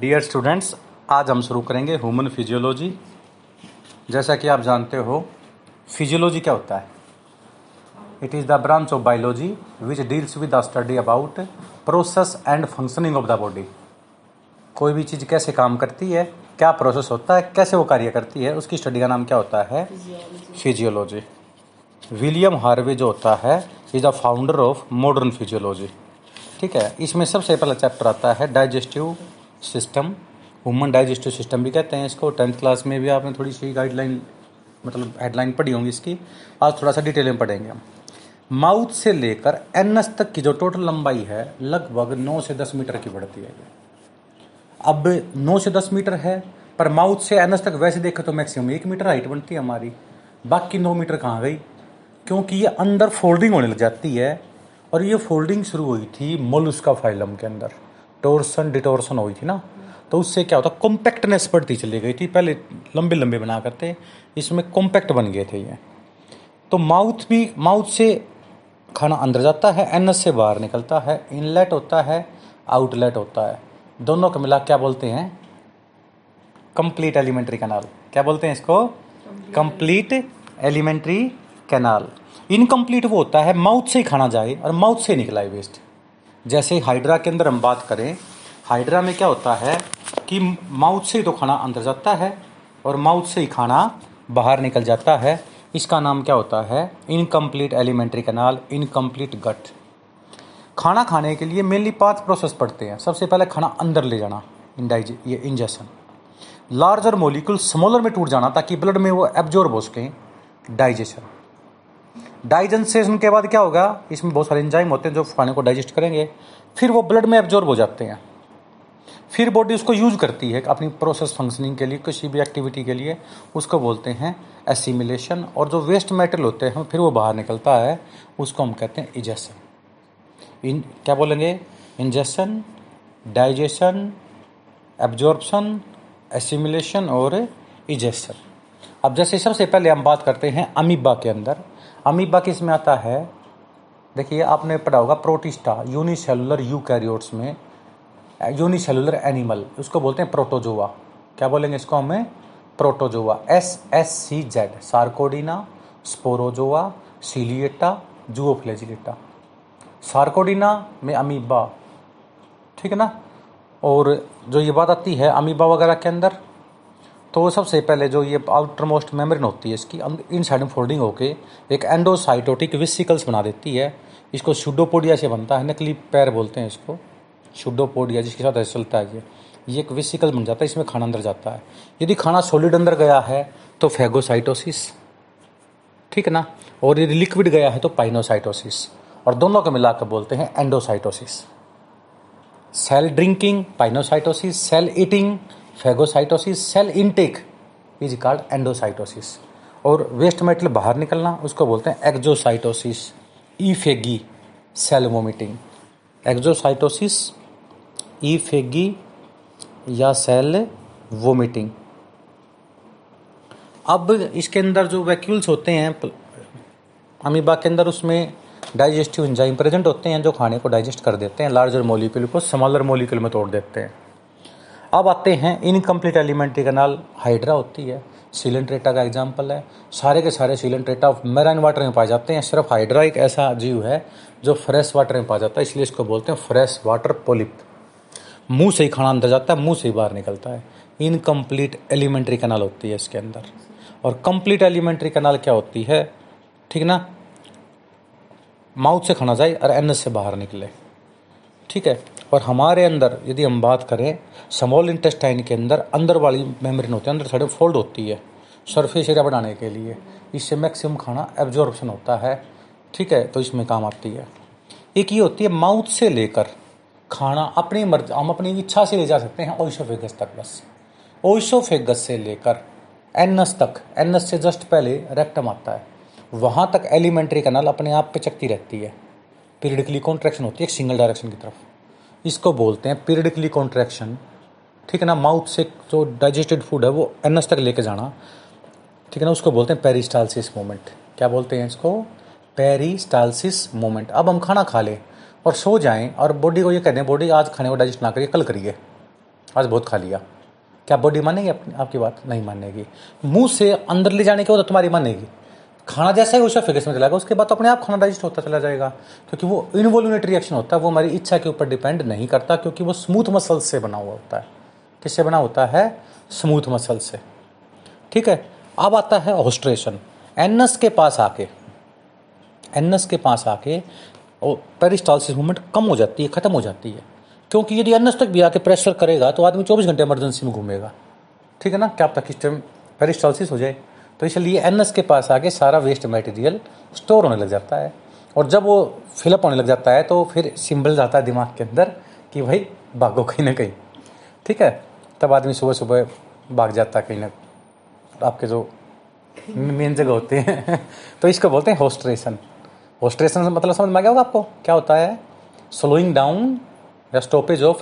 Dear students, आज हम शुरू करेंगे ह्यूमन फिजियोलॉजी। जैसा कि आप जानते हो, फिजियोलॉजी क्या होता है? It is the branch of biology which deals with the study about process and functioning of the body. कोई भी चीज़ कैसे काम करती है, क्या प्रोसेस होता है, कैसे वो कार्य करती है, उसकी स्टडी का नाम क्या होता है? फिजियोलॉजी। विलियम हार्वे जो होता है, is the founder of modern physiology. ठीक है, इसमें सबसे पहला चैप्टर आता है digestive system. Human digestive system भी कहते हैं इसको। 10th क्लास में भी आपने थोड़ी सी गाइडलाइन, मतलब हेडलाइन पढ़ी होंगी इसकी। आज थोड़ा सा डिटेल में पढ़ेंगे हम। माउथ से लेकर एनस तक की जो टोटल लंबाई है, लगभग 9 से 10 मीटर की बढ़ती है। अब 9 से 10 मीटर है, पर माउथ से एनस तक वैसे देखें तो मैक्सिमम 1 मीटर हाइट बनती है हमारी। बाकी 9 मीटर कहाँ गई? क्योंकि ये अंदर फोल्डिंग होने लग जाती है, और ये फोल्डिंग शुरू हुई थी मोलुस्का फाइलम के अंदर। टोर्सन डिटोर्सन हुई थी ना, तो उससे क्या होता, कॉम्पैक्टनेस बढ़ती चली गई थी। पहले लंबे लंबे बना करते, इसमें कॉम्पैक्ट बन गए थे ये। तो माउथ भी, माउथ से खाना अंदर जाता है, एनस से बाहर निकलता है। इनलेट होता है, आउटलेट होता है, दोनों को मिला क्या बोलते हैं? Complete alimentary canal. क्या बोलते हैं इसको? Complete alimentary canal. इनकम्प्लीट वो होता है माउथ से ही खाना जाए और माउथ से निकलाए वेस्ट। जैसे हाइड्रा के अंदर हम बात करें, हाइड्रा में क्या होता है कि माउथ से ही तो खाना अंदर जाता है और माउथ से ही खाना बाहर निकल जाता है। इसका नाम क्या होता है? Incomplete alimentary canal, incomplete gut. खाना खाने के लिए मेनली 5 प्रोसेस पड़ते हैं। सबसे पहले खाना अंदर ले जाना, ये इंजेक्शन। लार्जर मोलिक्यूल स्मॉलर में टूट जाना ताकि ब्लड में वो एब्जॉर्ब हो सकें, डाइजेशन। डाइजेशन के बाद क्या होगा? इसमें बहुत सारे एंजाइम होते हैं जो खाने को डाइजेस्ट करेंगे, फिर वो ब्लड में एब्जॉर्ब हो जाते हैं। फिर बॉडी उसको यूज करती है अपनी प्रोसेस फंक्शनिंग के लिए, किसी भी एक्टिविटी के लिए। उसको बोलते हैं एसिमिलेशन। और जो वेस्ट मेटेरियल होते हैं फिर वो बाहर निकलता है, उसको हम कहते हैं इजेशन। इन क्या बोलेंगे? इंजेशन, डाइजेशन, एब्जॉर्प्शन, एसिमिलेशन और इजेशन। अब जैसे सबसे पहले हम बात करते हैं अमीबा के अंदर। अमीबा किस में आता है? देखिए, आपने पढ़ा होगा प्रोटिस्टा, यूनिसेलुलर यूकैरियोट्स में, यूनिसेलुलर एनिमल। उसको बोलते हैं प्रोटोजोआ। क्या बोलेंगे इसको? हमें protozoa. SSCZ, Sarcodina, Sporozoa, Ciliata, Zooflagellata. Sarcodina में अमीबा, ठीक है ना। और जो ये बात आती है अमीबा वगैरह के अंदर, तो सबसे पहले जो ये आउटर मोस्ट मेम्ब्रेन होती है इसकी, इनसाइड में फोल्डिंग होके एक एंडोसाइटोटिक विसिकल्स बना देती है। इसको शुडोपोडिया से बनता है, नकली पैर बोलते हैं इसको, शुडोपोडिया, जिसके साथ ऐसा चलता है। ये एक विसिकल बन जाता है, इसमें खाना अंदर जाता है। यदि खाना सॉलिड अंदर गया है तो फेगोसाइटोसिस, ठीक ना। और यदि लिक्विड गया है तो पाइनोसाइटोसिस। और दोनों को मिलाकर बोलते हैं endocytosis. Cell drinking pinocytosis, cell eating phagocytosis, cell intake is called endocytosis. और वेस्ट मेटल बाहर निकलना, उसको बोलते हैं एक्जोसाइटोसिस। ईफेगी, सेल वोमिटिंग, एक्जोसाइटोसिस, ईफेगी या सेल वोमिटिंग। अब इसके अंदर जो वैक्यूल्स होते हैं अमीबा के अंदर, उसमें डाइजेस्टिव एंजाइम प्रेजेंट होते हैं जो खाने को डाइजेस्ट कर देते हैं, लार्जर मॉलिक्यूल को स्मॉलर मॉलिक्यूल में तोड़ देते हैं। अब आते हैं इनकम्प्लीट एलिमेंट्री कैनाल। हाइड्रा होती है, सिलेंट्रेटा का एग्जाम्पल है। सारे के सारे सिलेंट्रेटा मैराइन वाटर में पाए जाते हैं, सिर्फ हाइड्रा एक ऐसा जीव है जो फ्रेश वाटर में पाया जाता है, इसलिए इसको बोलते हैं फ्रेश वाटर पोलिप। मुंह से ही खाना अंदर जाता है, मुंह से ही बाहर निकलता है। इनकम्प्लीट एलिमेंट्री कैनाल होती है इसके अंदर। और कम्प्लीट एलिमेंट्री कैनाल क्या होती है, ठीक ना, माउथ से खाना जाए और एनस से बाहर निकले, ठीक है। और हमारे अंदर यदि हम बात करें, स्मॉल इंटेस्टाइन के अंदर अंदर वाली मेम्ब्रेन होती है, अंदर साइड फोल्ड होती है सरफेस एरिया बढ़ाने के लिए। इससे मैक्सिमम खाना एब्जॉर्प्शन होता है, ठीक है, तो इसमें काम आती है। एक ये होती है माउथ से लेकर खाना अपनी मर्जी, हम अपनी इच्छा से ले जा सकते हैं ओइसोफेगस तक। बस ओइसोफेगस से लेकर एनस तक, एनस से जस्ट पहले रेक्टम आता है, वहाँ तक एलिमेंट्री कैनाल अपने आप पिचकती रहती है। पीरियडिकली कॉन्ट्रैक्शन होती है एक सिंगल डायरेक्शन की तरफ, इसको बोलते हैं पीरियडिकली कॉन्ट्रैक्शन, ठीक है ना। माउथ से जो डाइजेस्टेड फूड है वो एनस तक लेके जाना, ठीक है ना, उसको बोलते हैं पेरिस्टालसिस मोमेंट। क्या बोलते हैं इसको? Peristalsis moment. अब हम खाना खा लें और सो जाएं और बॉडी को ये कह दें, बॉडी आज खाने को डाइजेस्ट ना करिए, कल करिए, आज बहुत खा लिया, क्या बॉडी मानेगी आपकी बात? नहीं मानेगी। मुंह से अंदर ले जाने के बाद तो तुम्हारी मानेगी, खाना जैसा ही उसे फेगस में चला गया उसके बाद तो अपने आप खाना डाइजेस्ट होता चला जाएगा, क्योंकि वो इनवॉल्यूटरी रिएक्शन होता है, वो हमारी इच्छा के ऊपर डिपेंड नहीं करता, क्योंकि वो स्मूथ मसल से बना हुआ होता है। किससे बना होता है? स्मूथ मसल से। ठीक है, अब आता है ऑस्ट्रेशन। एनस के पास आके और पेरिस्टालसिस मूवमेंट कम हो जाती है, ख़त्म हो जाती है, क्योंकि यदि एनस तक भी आके प्रेशर करेगा तो आदमी 24 घंटे इमरजेंसी में घूमेगा। ठीक है ना, क्या पता किस टाइम पेरिस्टालसिस हो जाए। तो इसलिए एनस के पास आके सारा वेस्ट मटेरियल स्टोर होने लग जाता है, और जब वो फिलअप होने लग जाता है तो फिर सिंबल आता है दिमाग के अंदर कि भाई भागो कहीं ना कहीं। ठीक है, तब आदमी सुबह सुबह भाग जाता है कहीं ना आपके जो मेन जगह होते हैं। तो इसको बोलते हैं होस्ट्रेशन। होस्ट्रेशन से मतलब समझ में आ गया होगा आपको क्या होता है? स्लोइंग डाउन या stoppage of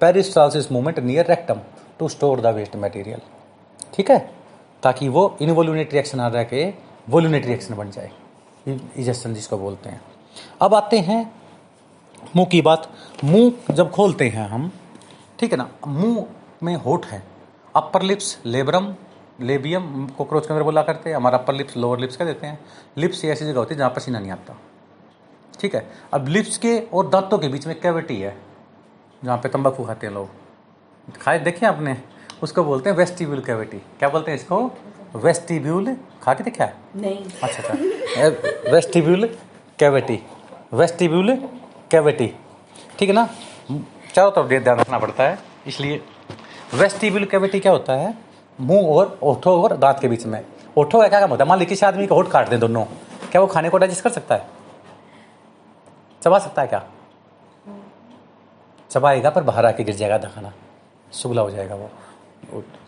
peristalsis movement near rectum to store the waste material. ठीक है, ताकि वो इनवॉल्यूटरी एक्शन आ रहा के वॉल्यूटरी एक्शन बन जाए, इजेक्शन जिसको बोलते हैं। अब आते हैं मुंह की बात। मुंह जब खोलते हैं हम, ठीक है ना, मुंह में होठ है, upper lips labrum labium cockroach के अंदर बोला करते हैं, हमारा अपर लिप्स लोअर लिप्स कह देते हैं। लिप्स ऐसी जगह होती है जहाँ पसीना नहीं आता। ठीक है, अब लिप्स के और दांतों के बीच में कैविटी है जहाँ पे तंबाकू खाते हैं लोग, खाए देखें आपने, उसको बोलते हैं वेस्टिब्यूल कैविटी। क्या बोलते हैं इसको? वेस्टिब्यूल। खा के देखा नहीं? अच्छा। Vestibule cavity. ठीक है ना, चारों तरफ ध्यान रखना पड़ता है। इसलिए वेस्टिब्यूल कैविटी क्या होता है? मुंह और ओठों और दांत के बीच में। ओठों का क्या काम होता है? मान लीजिए किसी आदमी का होठ काट दें दोनों, क्या वो खाने को डाइजेस्ट कर सकता है? चबा सकता है? क्या चबाएगा पर बाहर आके गिर जाएगा, खाना सुगला हो जाएगा वो।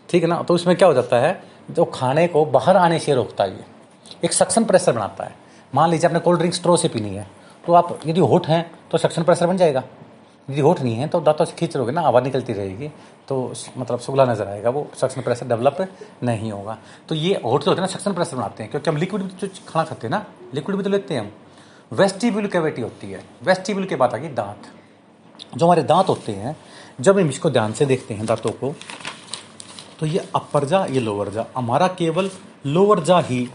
ठीक है ना, तो उसमें क्या हो जाता है, जो खाने को बाहर आने से रोकता है, ये एक सक्शन प्रेशर बनाता है। मान लीजिए आपने कोल्ड ड्रिंक स्ट्रो से पीनी है, तो आप यदि होठ हैं तो सक्शन प्रेशर बन जाएगा, यदि होठ नहीं है तो दांतों से खींच लोगे ना, आवाज़ निकलती रहेगी, तो मतलब सुगला नजर आएगा, वो सक्शन प्रेशर डेवलप नहीं होगा। तो ये होठ से होते हैं ना, सक्शन प्रेशर बनाते हैं, क्योंकि हम लिक्विड भी तो खाना खाते हैं ना, लिक्विड भी तो लेते हैं हम। वेस्टिब्यूल कैविटी होती है। वेस्टिब्यूल के बाद आ गई दांत। जो हमारे दांत होते हैं, जब हम इसको ध्यान से देखते हैं दांतों को, तो ये अपर जा ये लोअर जा, हमारा केवल लोअर जा ही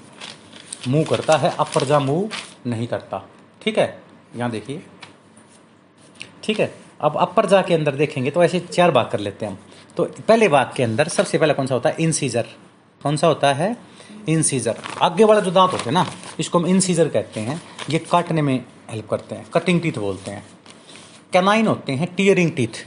मूव करता है, अपर जा मूव नहीं करता। ठीक है, यहाँ देखिए। ठीक है, अब अपर जा के अंदर देखेंगे तो ऐसे चार भाग कर लेते हैं हम। तो पहले भाग के अंदर सबसे पहला कौन सा होता है? इंसीजर। कौन सा होता है? इंसीजर। आगे वाला जो दांत होते हैं ना, इसको हम इंसीजर कहते हैं, ये काटने में हेल्प करते हैं, कटिंग टीथ बोलते हैं। कैनाइन होते हैं टियरिंग टीथ।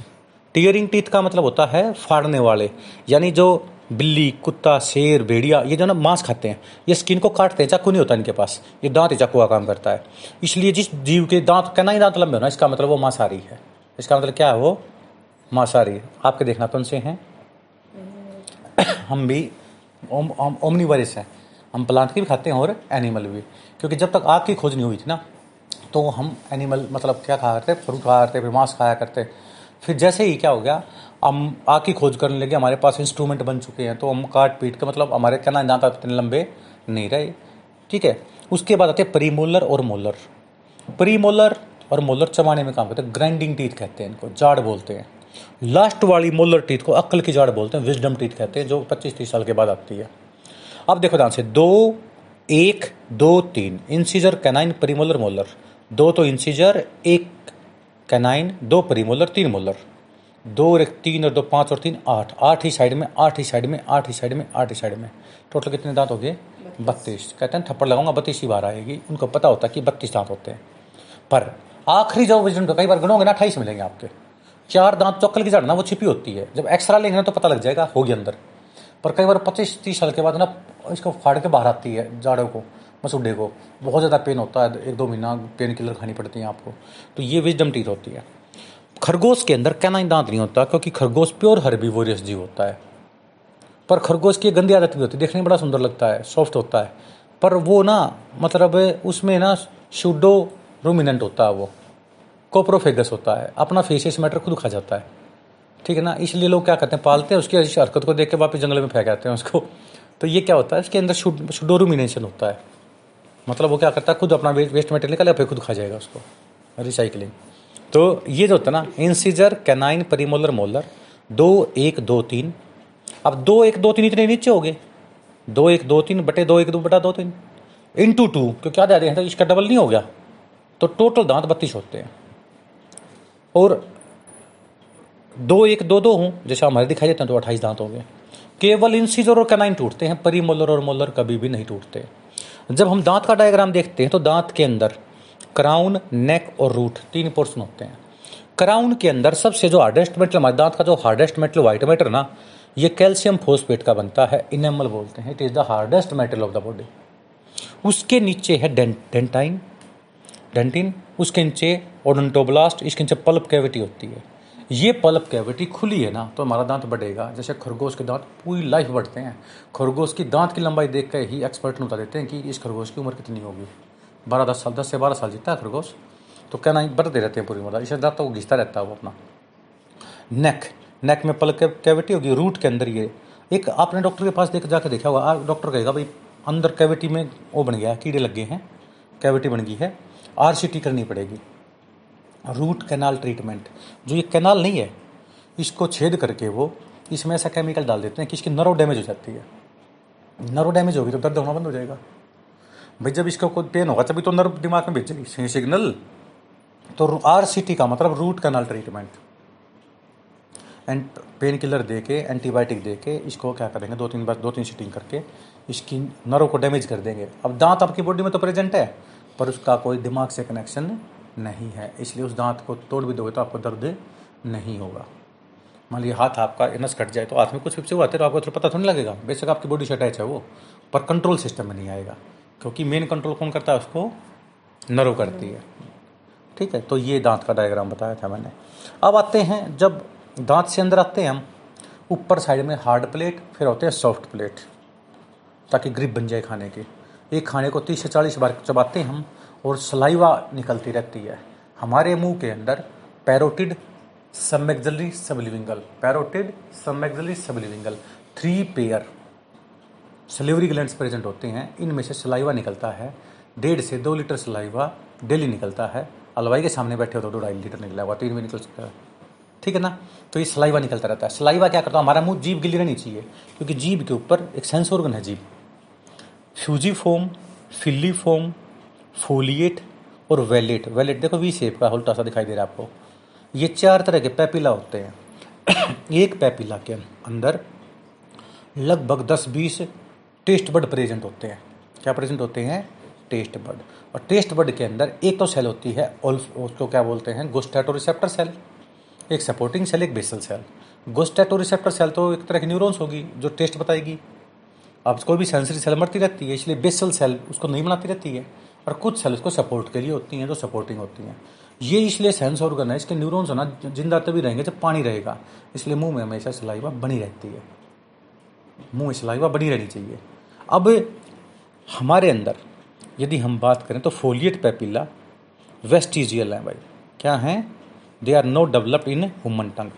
टियरिंग टीथ का मतलब होता है फाड़ने वाले, यानी जो बिल्ली कुत्ता शेर भेड़िया ये जो ना मांस खाते हैं, ये स्किन को काटते हैं, चाकू नहीं होता इनके पास, ये दांत ही चाकू का काम करता है। इसलिए जिस जीव के दांत कैनाइन दांत लंबे होना, इसका मतलब वो मांसाहारी है। इसका मतलब क्या है? वो मांसाहारी। आपके देखना कौन से हैं? हम भी ओमनीवोरस हैं, हम प्लांट की भी खाते हैं और एनिमल भी, क्योंकि जब तक आग की खोज नहीं हुई थी ना, तो हम एनिमल मतलब क्या खाया करते? फ्रूट खाया करते, फिर मांस खाया करते। फिर जैसे ही क्या हो गया, हम आग की खोज करने लगे, हमारे पास इंस्ट्रूमेंट बन चुके हैं, तो हम काट पीट के मतलब हमारे कैनाइन दांत इतने लंबे नहीं रहे। ठीक है, उसके बाद आते हैं प्रीमोलर और मोलर। प्रीमोलर और मोलर चबाने में काम करते हैं, ग्राइंडिंग टीथ कहते हैं इनको, जाड़ बोलते हैं। लास्ट वाली मोलर टीथ को अक्ल की जाड़ बोलते हैं, विजडम टीथ कहते हैं, जो 25-30 साल के बाद आती है। अब देखो ध्यान से, 2, 1, 2, 3 इंसीजर कैनाइन प्रीमोलर मोलर। 2 तो इंसीजर, 1 कैनाइन, 2 प्रीमोलर, 3 मोलर। 2 और 1, 3 और 2, 5 और 3 8 ही साइड में टोटल कितने दांत हो गए? 32। कहते हैं थप्पड़ लगाऊंगा 32 ही बार आएगी, उनको पता होता है कि 32 दांत होते हैं। पर आखिरी जो विजडम कई बार गणोगे ना 28 मिलेंगे आपके। 4 दांत चक्कर की जाड़ ना वो छिपी होती है, जब एक्सरा लेंगे ना तो पता लग जाएगा होगी अंदर, पर कई बार 25-30 साल के बाद ना इसको फाड़ के बाहर आती है, जाड़ों को मसूडे को, बहुत ज़्यादा पेन होता है, 1-2 महीना पेन किलर खानी पड़ती है आपको। तो ये विजडम टीथ होती है। खरगोश के अंदर कैनाइन दांत नहीं होता, क्योंकि खरगोश प्योर हर्बीवोरियस जीव होता है, पर खरगोश की गंदी आदत भी होती है, देखने में बड़ा सुंदर लगता है, सॉफ्ट होता है, पर वो ना मतलब उसमें ना शूडो रूमिनेंट होता है, वो कोप्रोफेगस होता है, अपना फेसियस मैटर खुद खा जाता है। ठीक है ना, इसलिए लोग क्या करते हैं, पालते हैं, उसकी हरकत को देख के वापस जंगल में फेंक आते हैं उसको। तो ये क्या होता है, इसके अंदर शूडो रूमिनेशन होता है, मतलब वो क्या करता है, खुद अपना वेस्ट मटेरियल निकाल फिर खुद खा जाएगा उसको, रिसाइकलिंग। तो ये जो होता है ना, इंसीजर कैनाइन प्रीमोलर मोलर 2, 1, 2, 3। अब 2, 1, 2, 3 इतने नीचे हो गए, 2, 1, 2, 3 बटे 2, 1, 2 बटा 2, 3 इंटू 2, क्योंकि आधे आधे हैं तो इसका डबल नहीं हो गया, तो टोटल दांत 32 होते हैं। और 2, 1, 2, 2 हूँ जैसे हमारे दिखाई देते हैं तो 28 दांत हो गए। केवल इंसिजर और कैनाइन टूटते हैं, पेरीमोलर और मोलर कभी भी नहीं टूटते। जब हम दांत का डायग्राम देखते हैं तो दांत के अंदर क्राउन, नेक और रूट 3 पोर्शन होते हैं। क्राउन के अंदर सबसे जो हार्डेस्ट मेटल, हमारे दांत का जो हार्डेस्ट मेटल वाइट मैटर ना, ये कैल्शियम फोस्फेट का बनता है, इनेमल बोलते हैं, it is the hardest metal of the body. उसके नीचे है डेंटिन, उसके नीचे ओडोंटोब्लास्ट, इसके नीचे पल्प कैविटी होती है। ये पल्प कैविटी खुली है ना तो हमारा दांत बढ़ेगा, जैसे खरगोश के दांत पूरी लाइफ बढ़ते हैं। खरगोश की दांत की लंबाई देख कर ही एक्सपर्ट बता देते हैं कि इस खरगोश की उम्र कितनी होगी, 10 से 12 साल जीता है खरगोश, तो क्या नहीं बढ़ते रहते हैं पूरी उम्र, इसे दांत तो घिसता रहता है वो अपना। नेक में पल्प कैविटी होगी, रूट के अंदर ये एक आपने डॉक्टर के पास जाकर देखा होगा, डॉक्टर कहेगा भाई अंदर कैविटी में वो बन गया है, कीड़े लग गए हैं, कैविटी बन गई है, RCT करनी पड़ेगी, रूट कैनाल ट्रीटमेंट। जो ये कैनाल नहीं है इसको छेद करके वो इसमें ऐसा केमिकल डाल देते हैं कि इसकी नर्व डैमेज हो जाती है। नर्व डैमेज होगी तो दर्द होना बंद हो जाएगा भाई, जब इसका कोई पेन होगा तभी तो नर्व दिमाग में भेजेगी सिग्नल। तो RCT का मतलब root canal treatment, and pain killer दे के, एंटीबायोटिक दे के इसको क्या करेंगे, 2-3 सीटिंग करके इसकी नर्व को डैमेज कर देंगे। अब दांत आपकी बॉडी में तो प्रेजेंट है पर उसका कोई दिमाग से कनेक्शन नहीं है, इसलिए उस दांत को तोड़ भी दोगे तो आपको दर्द नहीं होगा। मान लीजिए हाथ आपका नस कट जाए तो हाथ में कुछ चिपचिपा हुआ है तो आपको पता थोड़ी लगेगा, बेशक आपकी बॉडी से अटैच है वो, पर कंट्रोल सिस्टम में नहीं आएगा, क्योंकि मेन कंट्रोल कौन करता है उसको, नर्व करती है। ठीक है, तो ये दांत का डायग्राम बताया था मैंने। अब आते हैं, जब दांत से अंदर आते हैं हम, ऊपर साइड में हार्ड प्लेट, फिर होते हैं सॉफ्ट प्लेट ताकि ग्रिप बन जाए खाने की। एक खाने को 30 से 40 बार चबाते हैं हम और सलाइवा निकलती रहती है। हमारे मुंह के अंदर parotid, submaxillary, sublingual, parotid, submaxillary, sublingual 3 pair salivary glands present होते हैं। इनमें से सलाइवा निकलता है, 1.5 से 2 लीटर सलाइवा डेली निकलता है। हलवाई के सामने बैठे हो तो 2-2.5 लीटर निकला हुआ, 3 भी निकल सकता है, ठीक है ना। तो ये सलाइवा निकलता रहता है। सलाइवा क्या करता है, हमारा मुंह जीभ गिली रहनी चाहिए, क्योंकि जीभ के ऊपर एक सेंसर ऑर्गन है जीभ। फ्यूजीफोम, फिलीफोम, फोलिएट और वेलेट, वेलेट देखो वी शेप का उल्टा सा दिखाई दे रहा है आपको, ये 4 तरह के पैपिला होते हैं। एक पैपिला के अंदर लगभग 10-20 टेस्ट बड प्रेजेंट होते हैं। क्या प्रेजेंट होते हैं, टेस्ट बड। और टेस्ट बड के अंदर एक तो सेल होती है उसको क्या बोलते हैं, गोस्टैटो रिसेप्टर सेल, एक सपोर्टिंग सेल, एक बेसल सेल। गोस्टैटो रिसेप्टर सेल तो एक तरह की न्यूरॉन्स होगी जो टेस्ट बताएगी। अब कोई भी सेंसरी सेल मरती रहती है, इसलिए बेसल सेल उसको नहीं बनाती रहती है, और कुछ सेल उसको सपोर्ट के लिए होती हैं जो सपोर्टिंग होती हैं। ये इसलिए सेंस ऑर्गन है, इसके न्यूरॉन्स होना जिंदा तभी रहेंगे जब पानी रहेगा, इसलिए मुंह में हमेशा सलाइवा बनी रहती है, मुंह में सलाइवा बनी रहनी चाहिए। अब हमारे अंदर यदि हम बात करें तो फोलिएट पैपिला वेस्टिजियल है भाई, क्या है, they are not developed in human tongue,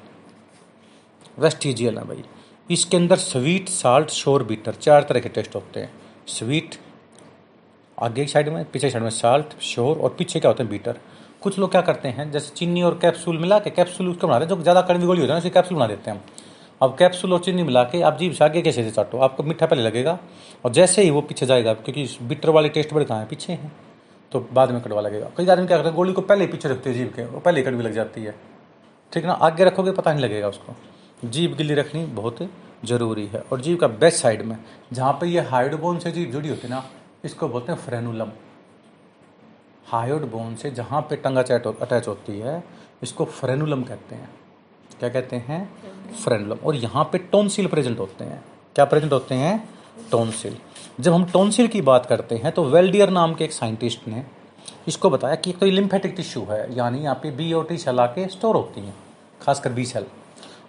vestigial है भाई। इसके अंदर स्वीट, साल्ट, शोर, बीटर 4 तरह के टेस्ट होते हैं। स्वीट आगे की साइड में, पीछे साइड में साल्ट, शोर और पीछे क्या होते हैं बीटर। कुछ लोग क्या करते हैं, जैसे चीनी और कैप्सूल मिला के कैप्सूल उसको बना रहे हैं जो ज़्यादा कड़वी गोली होती है ना, उसे कैप्सूल बना देते हैं हम। अब कैप्सूल और चीनी मिला के आप जीभ से आगे कैसे चाटो, आपको मीठा पहले लगेगा और जैसे ही वो पीछे जाएगा, क्योंकि बीटर वाले टेस्ट बड़े कहाँ हैं, पीछे हैं, तो बाद में कड़वा लगेगा। कई आदमी क्या करते हैं, गोली को पहले पीछे रखते हैं जीभ के, वो पहले कड़वी लग जाती है, ठीक ना। आगे रखोगे पता नहीं लगेगा उसको। जीभ गिली रखनी बहुत ज़रूरी है। और जीभ का बेस्ट साइड में जहाँ पर ये हायोइड बोन से जीभ जुड़ी होती है ना, इसको बोलते हैं फ्रेनुलम। हायोइड बोन से जहाँ पे टंग अटैच होती है इसको फ्रेनुलम कहते हैं। क्या कहते हैं, फ्रेनुलम। और यहाँ पे टॉन्सिल प्रेजेंट होते हैं। क्या प्रेजेंट होते हैं, टॉन्सिल। जब हम टॉन्सिल की बात करते हैं तो वाल्डेयर नाम के एक साइंटिस्ट ने इसको बताया कि एक तो लिम्फेटिक टिश्यू है, यानी यहाँ पे BOT सेल आके स्टोर होती हैं, खासकर B सेल,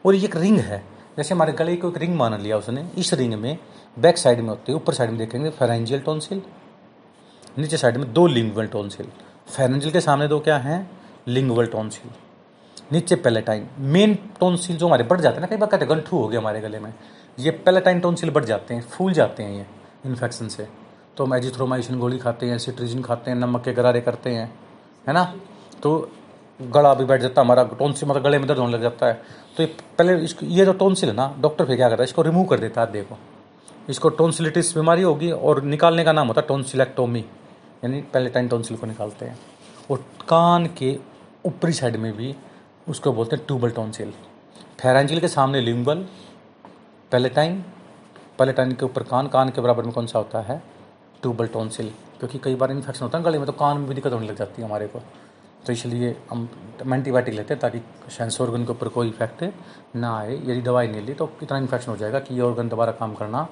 और ये एक रिंग है, जैसे हमारे गले को एक रिंग मान लिया उसने। इस रिंग में बैक साइड में होती है, ऊपर साइड में देखेंगे फेरेंजियल टॉन्सिल, नीचे साइड में 2 लिंगुअल टॉन्सिल, फेरेंजियल के सामने 2 क्या हैं, लिंगुअल टॉन्सिल, नीचे पैलेटाइन। मेन टॉन्सिल जो हमारे बढ़ जाते हैं ना, कई बार कहते हैं गंठू हो गया हमारे गले में, ये पैलेटाइन टॉन्सिल बढ़ जाते हैं, फूल जाते हैं ये इन्फेक्शन से। तो हम एजिथ्रोमाइसिन गोली खाते हैं, सिट्रीजिन खाते हैं, नमक के गरारे करते हैं, है ना, तो गला भी बैठ जाता है हमारा, टॉन्सिल मतलब गले में दर्द होने लग जाता है। तो ये पहले इसको, ये जो टॉन्सिल है ना, डॉक्टर फिर क्या करता है, इसको रिमूव कर देता है। देखो इसको टॉन्सिलिटिस बीमारी होगी और निकालने का नाम होता है टॉन्सिलेक्टोमी, यानी पहले टाइम टॉन्सिल को निकालते हैं। और कान के ऊपरी साइड में भी उसको बोलते हैं ट्यूबल टॉन्सिल। फेरेंजियल के सामने लिम्बल, पैलेटाइन, पैलेटाइन के ऊपर कान, कान के बराबर में कौन सा होता है, ट्यूबल टॉन्सिल। क्योंकि कई बार इन्फेक्शन होता है गले में तो कान में भी दिक्कत होने लग जाती है हमारे को, तो इसलिए हम एंटीबायोटिक लेते हैं ताकि सेंस ऑर्गन के ऊपर कोई इफेक्ट ना आए। यदि दवाई नहीं ली तो कितना इन्फेक्शन हो जाएगा कि ये ऑर्गन दोबारा काम करना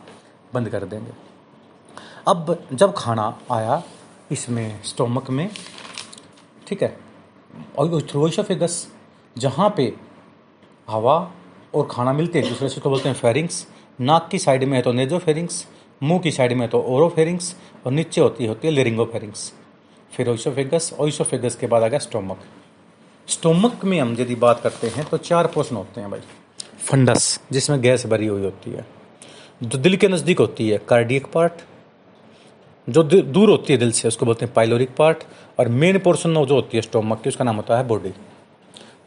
बंद कर देंगे। अब जब खाना आया इसमें स्टोमक में, ठीक है, और थ्रू इसोफेगस जहाँ पे हवा और खाना मिलते हैं दूसरे से, तो बोलते हैं फेरिंग्स। नाक की साइड में है तो नेजोफेरिंग्स, मुंह की साइड में तो ओरोफेरिंग्स, और नीचे होती है लेरिंगोफेरिंग्स। फिर ओइसोफेगस, ओइसोफेगस के बाद आ गया स्टोमक। स्टोमक में हम यदि बात करते हैं तो चार पोर्शन होते हैं भाई। फंडस जिसमें गैस भरी हुई होती है, जो दिल के नज़दीक होती है कार्डियक पार्ट, जो दूर होती है दिल से उसको बोलते हैं पाइलोरिक पार्ट, और मेन पोर्शन जो होती है स्टोमक की उसका नाम होता है बॉडी।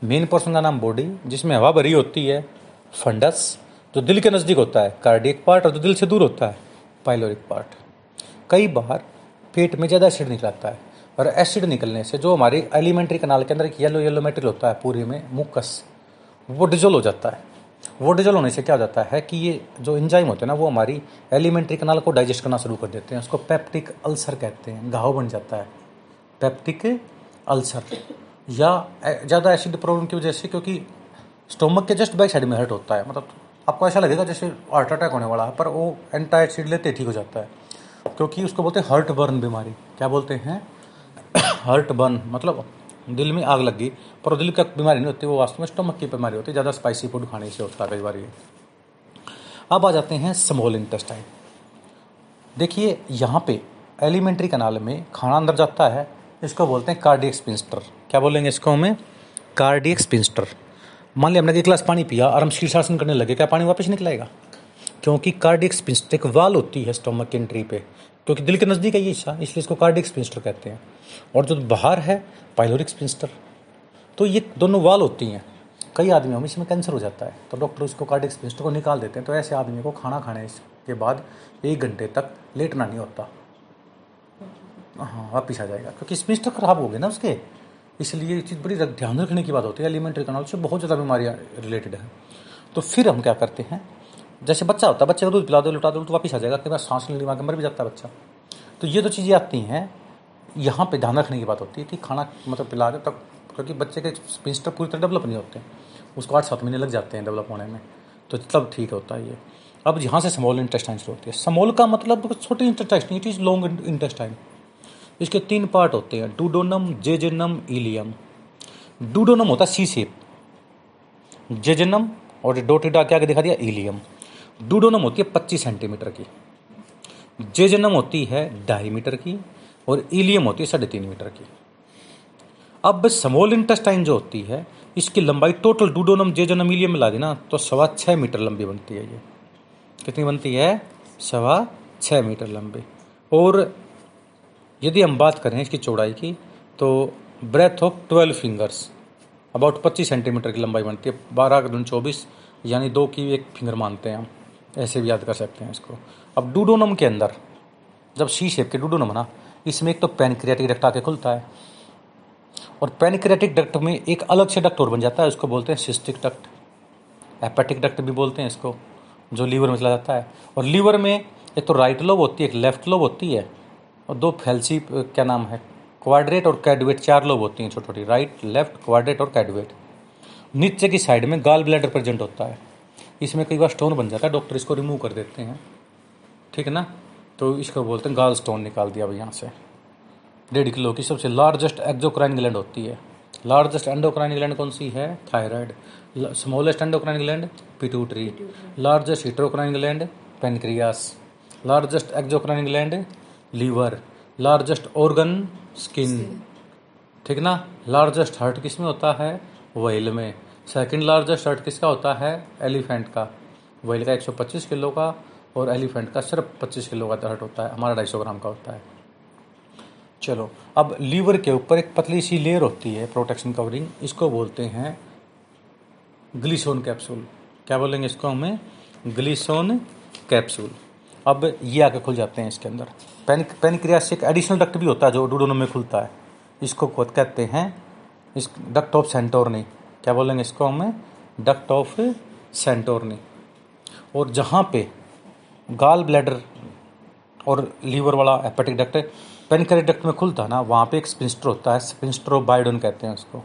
मेन पोर्शन का नाम बॉडी, जिसमें हवा भरी होती है फंडस, जो दिल के नज़दीक होता है कार्डियक पार्ट, और जो दिल से दूर होता है पाइलोरिक पार्ट। कई बार पेट में ज़्यादा एसिड निकल आता है, और एसिड निकलने से जो हमारी एलिमेंट्री कनाल के अंदर एक येलो मेटेरियल होता है पूरे में मुकस, वो डिजोल्व हो जाता है। वो डिजोल्व होने से क्या हो जाता है कि ये जो एंजाइम होते हैं ना, वो हमारी एलिमेंट्री कनाल को डाइजेस्ट करना शुरू कर देते हैं। उसको पेप्टिक अल्सर कहते हैं, घाव बन जाता है पेप्टिक अल्सर। या ज़्यादा एसिड प्रॉब्लम की वजह से, क्योंकि स्टोमक के जस्ट बैक साइड में हर्ट होता है, मतलब आपको ऐसा लगेगा जैसे हार्ट अटैक होने वाला है, पर वो एंटी एसिड लेते ठीक हो जाता है। क्योंकि उसको बोलते हैं हर्ट बर्न बीमारी। क्या बोलते हैं? हर्ट बर्न, मतलब दिल में आग लग गई, पर दिल का बीमारी नहीं होती, वो वास्तव में स्टमक की बीमारी होती है, ज़्यादा स्पाइसी फूड खाने से होता है कई बार ये। अब आ जाते हैं स्मॉल इंटेस्टाइन। देखिए यहाँ पे एलिमेंट्री कनाल में खाना अंदर जाता है, इसको बोलते हैं कार्डियक स्पिंस्टर। क्या बोलेंगे इसको हमें? Cardiac sphincter. मान लिया हमने एक गिलास पानी पिया और हम शीर्षासन करने लगे, क्या पानी वापस निकलेगा? क्योंकि कार्डियक स्पिंस्टर एक वाल होती है स्टमक की एंट्री पे, क्योंकि दिल के नज़दीक है ये हिस्सा, इसलिए इसको कार्डियक स्पिंस्टर कहते हैं। और जो बाहर है पाइलोरिक स्पिंस्टर, तो ये दोनों वाल होती हैं। कई आदमियों में इसमें कैंसर हो जाता है तो डॉक्टर उसको कार्डियक स्पिंस्टर को निकाल देते हैं। तो ऐसे आदमी को खाना खाने के बाद 1 घंटे तक लेटना नहीं होता, हाँ वापिस आ जाएगा, क्योंकि स्पिंस्टर खराब हो गए ना उसके। इसलिए ये चीज़ बड़ी ध्यान रखने की बात होती है, एलिमेंट्री कनाल से बहुत ज़्यादा बीमारियाँ रिलेटेड है। तो फिर हम क्या करते हैं, जैसे बच्चा होता है, बच्चे को दूध पिला दो लुटा दो तो वापस आ जाएगा, कई बार सांस लेने के मर भी जाता है बच्चा। तो ये तो चीज़ें आती हैं, यहाँ पे ध्यान रखने की बात होती है कि खाना मतलब पिला दो तब, क्योंकि बच्चे के स्पिंस्टर पूरी तरह डेवलप नहीं होते, उसको 8-7 महीने लग जाते हैं डेवलप होने में, तो तब ठीक होता है ये। अब यहाँ से स्मॉल इंटेस्टाइन शुरू होती है। स्मॉल का मतलब छोटी intestine, it is long intestine. इसके 3 पार्ट होते हैं, डूडोनम, जेजेनम, इलियम। डूडोनम होता है सी शेप, जेजेनम और डोटिडा क्या दिखा दिया इलियम। डूडोनम होती है 25 सेंटीमीटर की, जेजेनम होती है 2.5 मीटर की, और इलियम होती है 3.5 मीटर की। अब स्मॉल इंटेस्टाइन जो होती है, इसकी लंबाई टोटल डूडोनम जेजेनम इलियम मिला देना तो 6.25 मीटर लंबी बनती है। ये कितनी बनती है? 6.25 मीटर लंबी। और यदि हम बात करें इसकी चौड़ाई की तो breadth of 12 fingers about 25 centimetre की लंबाई बनती है। 12×24 यानी 2 की 1 फिंगर मानते हैं हम, ऐसे भी याद कर सकते हैं इसको। अब डूडोनम के अंदर जब सी शेप के डूडोनम ना, इसमें एक तो पैनक्रियाटिक डक्ट आके खुलता है, और पैनक्रियाटिक डक्ट में एक अलग से डक्ट और बन जाता है, उसको बोलते हैं सिस्टिक डक्ट, हेपेटिक डक्ट भी बोलते हैं इसको, जो लीवर में चला जाता है। और लीवर में एक तो राइट लोब होती है, एक लेफ्ट लोब होती है, और 2 फैल्सी क्या नाम है, क्वाड्रेट और कैडवेट, 4 लोब होती हैं छोटी छोटी, राइट लेफ्ट क्वाड्रेट और कैडवेट। नीचे की साइड में गाल ब्लैडर प्रेजेंट होता है, इसमें कई बार स्टोन बन जाता है, डॉक्टर इसको रिमूव कर देते हैं, ठीक है ना। तो इसको बोलते हैं गाल स्टोन, निकाल दिया भाई यहाँ से। 1.5 किलो की सबसे लार्जेस्ट एक्जोक्राइन ग्लैंड होती है। लार्जेस्ट एंडोक्राइन ग्लैंड कौन सी है? Thyroid. Smallest endocrine gland pituitary. Largest heterocrine gland pancreas. Largest exocrine gland liver. Largest organ skin, ठीक ना। लार्जेस्ट हार्ट किस में होता है? व्हेल में। सेकंड लार्जेस्ट हार्ट किसका होता है? एलिफेंट का। व्हेल का 125 किलो का और एलिफेंट का सिर्फ 25 किलो का हार्ट होता है, हमारा 250 ग्राम का होता है। चलो, अब लीवर के ऊपर एक पतली सी लेयर होती है प्रोटेक्शन कवरिंग, इसको बोलते हैं ग्लिसन कैप्सूल, क्या बोलेंगे इसको हमें, ग्लिसन कैप्सूल। अब ये आके खुल जाते हैं इसके अंदर। पेनक्रियास एक एडिशनल डक्ट भी होता है जो डूडोनम में खुलता है, इसको कहते हैं इस डक्ट ऑफ सेंटोरनी, क्या बोलेंगे इसको हमें, डक्ट ऑफ सेंटोरनी। और जहाँ पे गाल ब्लैडर और लीवर वाला हेपेटिक डक्ट पेनक्रियाटिक डक्ट में खुलता है ना, वहाँ पे एक स्पिंस्टर होता है, स्पिंस्टर ऑफ बायोडोन कहते हैं उसको,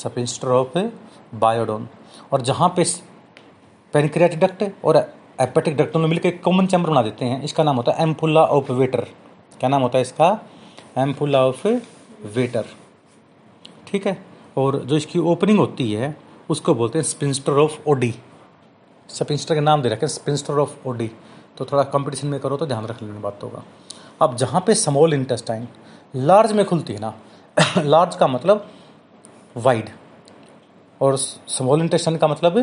स्पिंस्टर ऑफ बायोडोन। और जहाँ पे पेनक्रियाटिक डक्ट और हेपेटिक डक्ट में मिलकर एक कॉमन चैम्बर बना देते हैं, इसका नाम होता है एम्पुला ऑफ वेटर। क्या नाम होता है इसका, एम्पुला ऑफ वेटर, ठीक है। और जो इसकी ओपनिंग होती है उसको बोलते हैं स्पिंस्टर ऑफ ओडी, स्पिंस्टर के नाम दे रखे हैं स्पिंस्टर ऑफ ओडी, तो थोड़ा कंपटीशन में करो तो ध्यान रख लेने बात होगा। अब जहाँ पे स्मॉल इंटेस्टाइन लार्ज में खुलती है ना, लार्ज का मतलब वाइड और स्मॉल इंटेस्टाइन का मतलब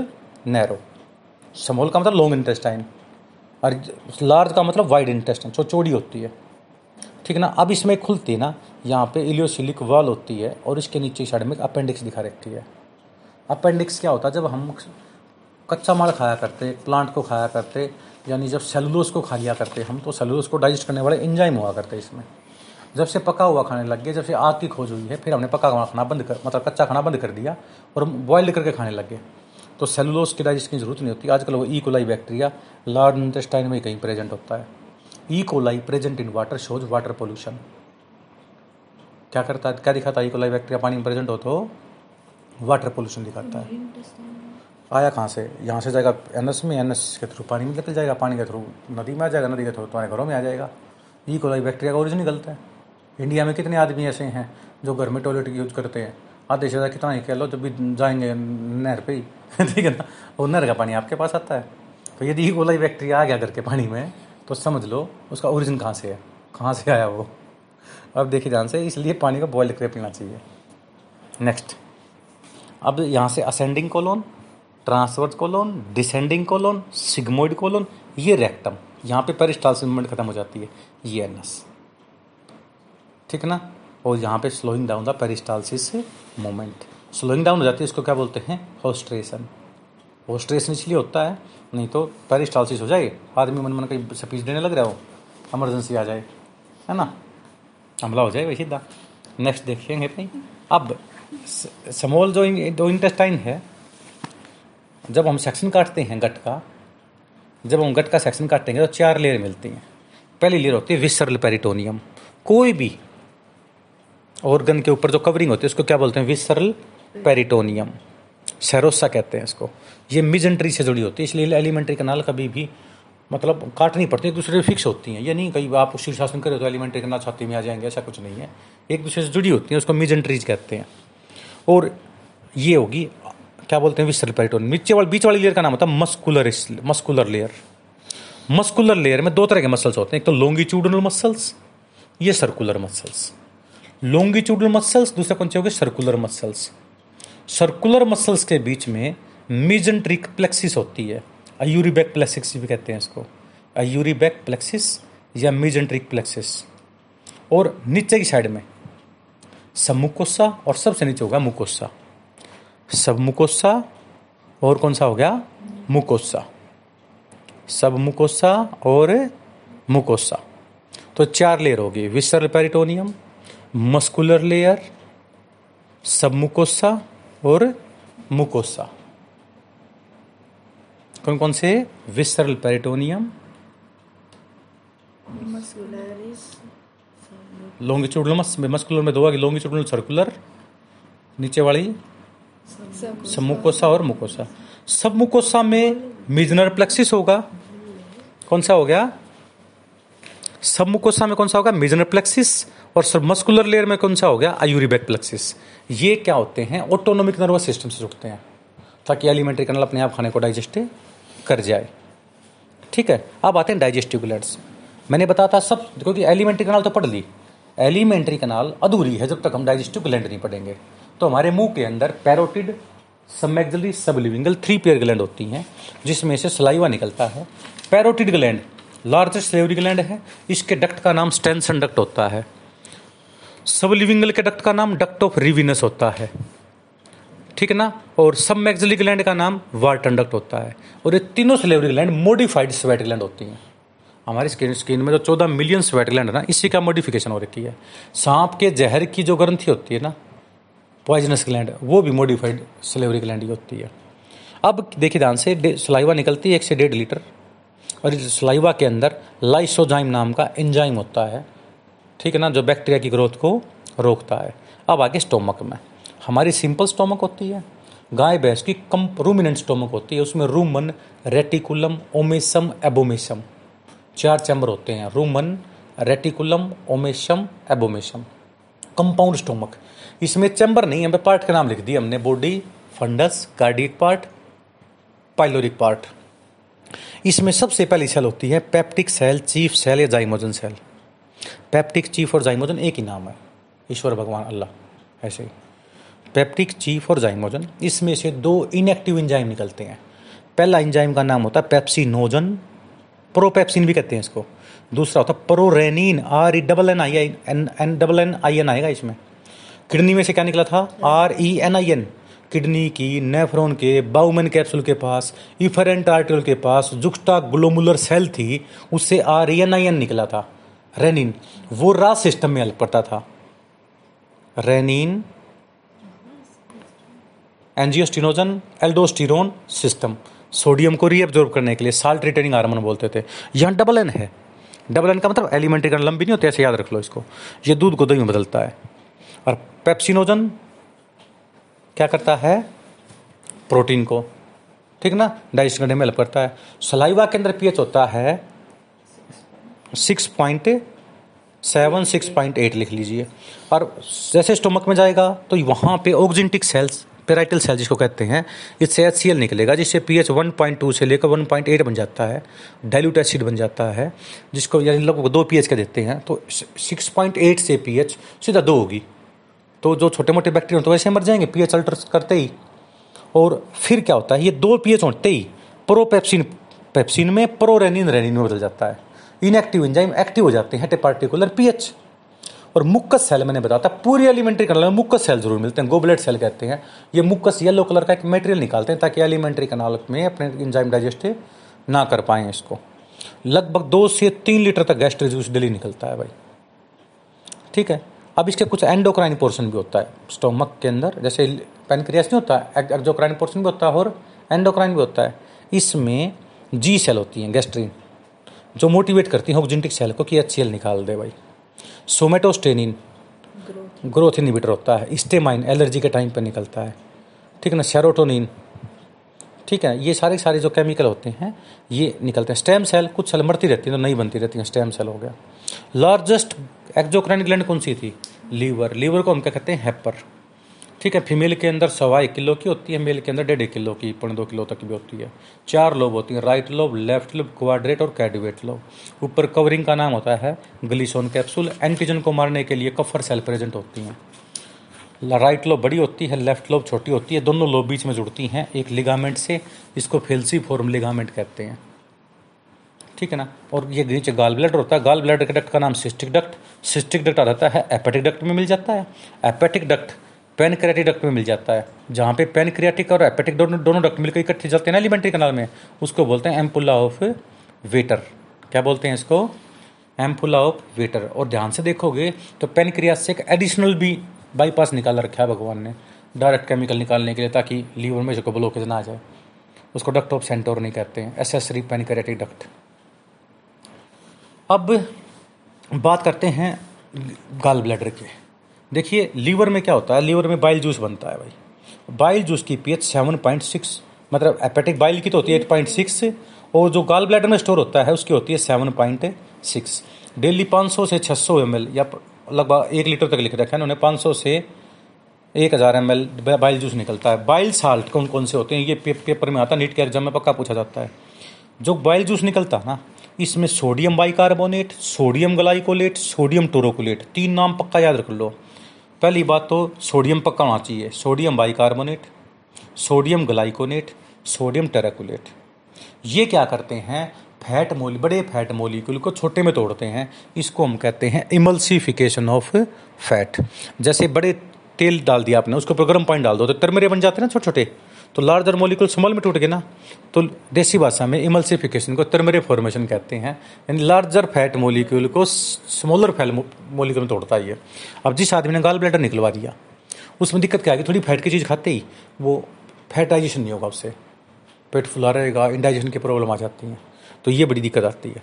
नैरो, स्मॉल का मतलब लॉन्ग इंटेस्टाइन और लार्ज का मतलब वाइड इंटेस्टाइन, जो चौड़ी होती है, ठीक है ना। अब इसमें खुलती है ना, यहाँ पे इलियोसिलिक वाल होती है और इसके नीचे साइड में अपेंडिक्स दिखा रखती है। अपेंडिक्स क्या होता है, जब हम कच्चा माल खाया करते, प्लांट को खाया करते, यानी जब सेलुलोज को खा लिया करते हम, तो सेलुलोज को डाइजेस्ट करने वाले एंजाइम हुआ करते इसमें। जब से पका हुआ खाने लग गए, जब से आग की खोज हुई है, फिर हमने पका हुआ खाना बंद कर, मतलब कच्चा खाना बंद कर दिया और बॉयल करके खाने लग गए, तो सेलुलोज की डाइजेस्ट की जरूरत नहीं होती। आजकल वो E coli bacteria large intestine में कहीं प्रेजेंट होता है। E coli present in water shows water pollution, क्या करता है, क्या दिखाता है, ई कोलाई बैक्टीरिया पानी में प्रेजेंट हो तो वाटर पोल्यूशन दिखाता है। आया कहाँ से, यहाँ से जाएगा एनएस में, एनएस के थ्रू पानी में निकल जाएगा, पानी के थ्रू नदी में आ जाएगा, नदी के थ्रू तुम्हारे घरों में आ जाएगा। ई कोलाई बैक्टीरिया का ओरिजिन निकलता है। इंडिया में कितने आदमी ऐसे हैं जो घर में टॉयलेट यूज करते हैं, आधे से ज़्यादा कितना ही कह लो, जब भी जाएंगे नहर पे ही, ठीक है ना, और नहर का पानी आपके पास आता है। तो यदि ई कोलाई बैक्टीरिया आ गया घर के पानी में तो समझ लो उसका ओरिजिन कहाँ से है, कहाँ से आया वो। अब देखिए ध्यान से, इसलिए पानी को बॉयल करके पीना चाहिए। नेक्स्ट, अब यहाँ से ascending colon, transverse colon, descending colon, sigmoid colon, ये रेक्टम, यहाँ पे पेरिस्टालसिस मूवमेंट खत्म हो जाती है, ये एनएस, ठीक ना। और यहाँ पे slowing down the peristalsis movement, slowing down हो जाती है, इसको क्या बोलते हैं, होस्ट्रेशन। होस्ट्रेशन इसलिए होता है, नहीं तो पेरिस्टालसिस हो जाए, आदमी मन कहीं स्पीच देने लग रहा हो, इमरजेंसी आ जाए, है ना, हमला हो जाए वैसे सीधा। नेक्स्ट देखेंगे भाई, अब स्मॉल जो इंटेस्टाइन है, जब हम सेक्शन काटते हैं गट का, जब हम गट का सेक्शन काटेंगे तो चार लेयर मिलती हैं। पहली लेयर होती है विसरल पेरिटोनियम, कोई भी ऑर्गन के ऊपर जो कवरिंग होती है उसको क्या बोलते हैं, विसरल पेरिटोनियम, सेरोसा कहते हैं इसको। ये मिजेंट्री से जुड़ी होती है, इसलिए एलिमेंट्री कनाल कभी भी मतलब काटनी पड़ती है, एक दूसरे से फिक्स होती हैं, ये नहीं कहीं आप शीर्षासन करें तो एलिमेंट्री कनाल छाती में आ जाएंगे, ऐसा कुछ नहीं है, एक दूसरे से जुड़ी होती हैं, उसको मिजेंट्रीज कहते हैं। और ये होगी क्या बोलते हैं, विसरल पेरिटोनियम। नीचे वाली बीच वाली लेयर का नाम होता है मस्कुलर लेयर। मस्कुलर लेयर में दो तरह के मसल्स होते हैं, एक तो लोंगिट्यूडनल मसल्स, ये सर्कुलर मसल्स। लोंगिट्यूडनल मसल्स, दूसरा कौन से होंगे, सर्कुलर मसल्स। सर्कुलर मसल्स के बीच में मेसेन्ट्रिक प्लेक्सिस होती है, आयूरीबैक प्लेक्सिस भी कहते हैं इसको, आयूरीबैक प्लेक्सिस या मेसेन्ट्रिक प्लेक्सिस। और नीचे की साइड में सब मुकोसा, और सबसे नीचे होगा मुकोसा, सब मुकोसा, और कौन सा हो गया, मुकोसा, सब मुकोसा और मुकोसा। तो चार लेयर होगी, विसरल पेरिटोनियम, मस्कुलर लेयर, सब मुकोसा और मुकोसा। कौन कौन से, विसरल पेरिटोनियम, लॉन्गिट्यूडनल, मस्कुलर में दो, लॉन्गिट्यूडनल सर्कुलर, नीचे वाली सब मुकोसा और मुकोसा। सब मुकोसा में मेइसनर प्लेक्सिस होगा, कौन सा हो गया, सब मुकोसा में कौन सा होगा, मेइसनर प्लेक्सिस। और सब मस्कुलर लेयर में कौन सा हो गया, आयूरीबैक प्लेक्सिस। ये क्या होते हैं, ऑटोनोमिक नर्वस सिस्टम से जुड़ते हैं, ताकि एलिमेंट्री कैनाल अपने आप खाने को डाइजेस्ट कर जाए, ठीक है। अब आते हैं डाइजेस्टिव ग्लैंड्स। मैंने बताया था सब, क्योंकि एलिमेंट्री कैनाल तो पढ़ ली, एलिमेंट्री कैनाल अधूरी है जब तक हम डाइजेस्टिव ग्लैंड नहीं पढ़ेंगे। तो हमारे मुंह के अंदर parotid, submaxillary, sublingual 3 pair gland होती हैं, जिसमें से सलाइवा निकलता है। Parotid gland largest salivary gland है, इसके डक्ट का नाम स्टेंसन डक्ट होता है। सबलिविंगल के डक्ट का नाम डक्ट ऑफ रिविनस होता है। ठीक है ना। और सब मैक्सिलरी ग्लैंड का नाम वाटर डक्ट होता है। और ये तीनों salivary gland modified sweat gland होती हैं। हमारी स्किन में जो 14 मिलियन स्वेट ग्लैंड है ना, इसी का मॉडिफिकेशन हो रखी है। सांप के जहर की जो ग्रंथि होती है ना, पॉइजनस ग्लैंड, वो भी मॉडिफाइड सिलेवरी ग्लैंड ही होती है। अब देखिए ध्यान से, सलाइवा निकलती है 1 से 1.5 लीटर और इस सलाइवा के अंदर लाइसोजाइम नाम का एंजाइम होता है, ठीक है ना, जो बैक्टीरिया की ग्रोथ को रोकता है। अब आगे स्टोमक में, हमारी सिंपल स्टोमक होती है, गाय भैंस की रूमिनेंट स्टोमक होती है। उसमें rumen, reticulum, omasum, abomasum 4 chamber होते हैं, rumen, reticulum, omasum, abomasum. Compound stomach, इसमें चैम्बर नहीं, हमें पार्ट का नाम लिख दिया हमने, body, fundus, cardiac part, pyloric part. इसमें सबसे पहली सेल होती है पेप्टिक सेल, चीफ सेल या जाइमोजन सेल। पेप्टिक, चीफ और जाइमोजन एक ही नाम है, ईश्वर भगवान अल्लाह, ऐसे ही पेप्टिक, चीफ और जाइमोजन। इसमें से 2 इनएक्टिव एंजाइम निकलते हैं। पहला एंजाइम का नाम होता है पेप्सिनोजन, प्रोपेप्सिन भी कहते हैं इसको। दूसरा होता है प्रोरेनिन, RENN आएगा इसमें। किडनी में से क्या निकला था? RENIN। किडनी की नेफ्रॉन के, बाउमन कैप्सूल के पास, इफरेंट आर्टिकल के पास जुक्स्टा ग्लोमुलर सेल थी, उससे RENIN निकला था, रेनिन। वो रास सिस्टम में हेल्प करता था, renin, angiotensinogen, aldosterone system, sodium को रीअब्जॉर्ब करने के लिए, साल्ट रिटेनिंग हार्मोन बोलते थे। यहाँ DNN है, DNN का मतलब एलिमेंट्री का लंबी नहीं होती, ऐसे याद रख लो इसको। ये दूध को दही में बदलता है। और पेप्सिनोजन क्या करता है? प्रोटीन को, ठीक ना, डाइजेस्ट करने में हेल्प करता है। सलाइवा के अंदर पीएच होता है 6.7, 6.8 लिख लीजिए। और जैसे स्टोमक में जाएगा तो वहाँ पे ऑक्जिनटिक सेल्स, पेराइटल सेल्स जिसको कहते हैं, इससे HCl निकलेगा, जिससे pH 1.2 से लेकर 1.8 बन जाता है, डाइल्यूट एसिड बन जाता है, जिसको यानी लोग 2 pH का देते हैं। तो 6.8 से pH सीधा 2 होगी, तो जो छोटे मोटे बैक्टीरिया होते हैं वैसे मर जाएंगे pH अल्टर करते ही। और फिर क्या होता है, ये 2 pH होते ही प्रोपेप्सिन पेप्सिन में, प्रोरेनिन रेनिन में बदल जाता है। इनएक्टिव एंजाइम एक्टिव हो जाते हैं एट ए पार्टिकुलर pH। और मुक्कस सेल, मैंने बताया था पूरी एलिमेंट्री कनाल में मुक्कस सेल जरूर मिलते हैं, गोबलेट सेल कहते हैं। ये मुक्कस येलो कलर का एक मटेरियल निकालते हैं ताकि एलिमेंट्री कनाल में अपने एंजाइम डाइजेस्टिव ना कर पाएँ इसको। लगभग 2 से 3 लीटर तक गैस्ट्रिक जूस डेली निकलता है भाई, ठीक है। अब इसके कुछ एंडोक्राइन पोर्शन भी होता है स्टोमक के अंदर, जैसे पेनक्रियास नहीं होता, एक्जोक्राइन पोर्शन भी होता है और एंडोक्राइन भी होता है। इसमें जी सेल होती हैं, गैस्ट्रिन, जो मोटिवेट करती हैं ऑक्जिनटिक सेल को कि HCl निकाल दे भाई। सोमेटोस्टेनिन ग्रोथ इनहिबिटर होता है। स्टेमाइन एलर्जी के टाइम पर निकलता है, ठीक है ना। सेरोटोनिन, ठीक है। ये सारे जो केमिकल होते हैं ये निकलते हैं। स्टेम सेल, कुछ सेल मरती रहती है तो नहीं बनती रहती है, स्टेम सेल हो गया। लार्जेस्ट एक्जोक्राइन ग्लैंड कौन सी थी? लीवर। लीवर को हम क्या कहते हैं? हेपर, ठीक है। फीमेल के अंदर 1.25 किलो की होती है, मेल के अंदर 1.5 किलो की, 1.5 किलो तक भी होती है। 4 लोब होती हैं, right lobe, left lobe, quadrate और कैडिवेट लोब। ऊपर कवरिंग का नाम होता है ग्लिसोन कैप्सूल। एंटीजन को मारने के लिए कफर सेल प्रेजेंट होती हैं। राइट लोब बड़ी होती है, लेफ्ट लोब छोटी होती है, दोनों लोब बीच में जुड़ती हैं एक लिगामेंट से, इसको फेल्सी फॉर्म लिगामेंट कहते हैं, ठीक है ना। और ये नीचे गाल ब्लैडर होता है। गाल ब्लैडर के डक्ट का नाम सिस्टिक डक्ट, सिस्टिक डक्ट आ जाता है एपेटिक डक्ट में मिल जाता है, एपेटिक डक्ट पेनक्रियाटिक डक्ट में मिल जाता है। जहाँ पे पेनक्रियाटिक और एपेटिक दोनों डक्ट मिलकर इकट्ठे चलते हैं ना एलिमेंट्री कनाल में, उसको बोलते हैं एम्पुला ऑफ वेटर। क्या बोलते हैं इसको? Ampulla of Vater. और ध्यान से देखोगे तो पेनक्रियास से एक एडिशनल भी बाईपास निकाल रखा है भगवान ने, डायरेक्ट केमिकल निकालने के लिए, ताकि लीवर में इसको ब्लॉकेज ना आ जाए। उसको डक्ट ऑफ सेंटोरिनी कहते हैं, एक्सेसरी पेनक्रियाटिक डक्ट। अब बात करते हैं गाल ब्लैडर की। देखिए लीवर में क्या होता है, लीवर में बाइल जूस बनता है भाई। बाइल जूस की pH 7.6, मतलब एपेटिक बाइल की तो होती है 8.6, और जो गाल ब्लैडर में स्टोर होता है उसकी होती है 7.6। डेली 500 से 600 ml या लगभग 1 लीटर तक लिख रखा है उन्होंने, 500 से 1000 ml बाइल जूस निकलता है। बाइल साल्ट कौन कौन से होते हैं ये पेपर में आता है, नीट के एग्जाम में पक्का पूछा जाता है। जो बाइल जूस निकलता है ना, इसमें sodium bicarbonate, sodium glycolate, sodium taurocholate, 3 नाम पक्का याद रख लो। पहली बात तो सोडियम पक्का होना चाहिए, sodium bicarbonate, sodium ग्लाइकोनेट, sodium taurocholate. ये क्या करते हैं? फैट मोल, बड़े फैट मोलिक्यूल को छोटे में तोड़ते हैं। इसको हम कहते हैं इमल्सिफिकेशन ऑफ फैट। जैसे बड़े तेल डाल दिया आपने, उसको प्रोग्राम पॉइंट डाल दो तो तरमेरे बन जाते हैं ना छोटे छोटे, तो लार्जर मॉलिक्यूल स्मॉल में टूट गए ना, तो देसी भाषा में इमल्सिफिकेशन को तरमेरे फॉर्मेशन कहते हैं, यानी लार्जर फैट मॉलिक्यूल को स्मॉलर फैट मॉलिक्यूल में तोड़ता है। अब जिस आदमी ने गाल ब्लैडर निकलवा दिया उसमें दिक्कत क्या आएगी, थोड़ी फैट की चीज़ खाते ही वो फैटाइजेशन नहीं होगा, उससे पेट फुला रहेगा, इंडाइजेशन की प्रॉब्लम आ जाती है, तो ये बड़ी दिक्कत आती है।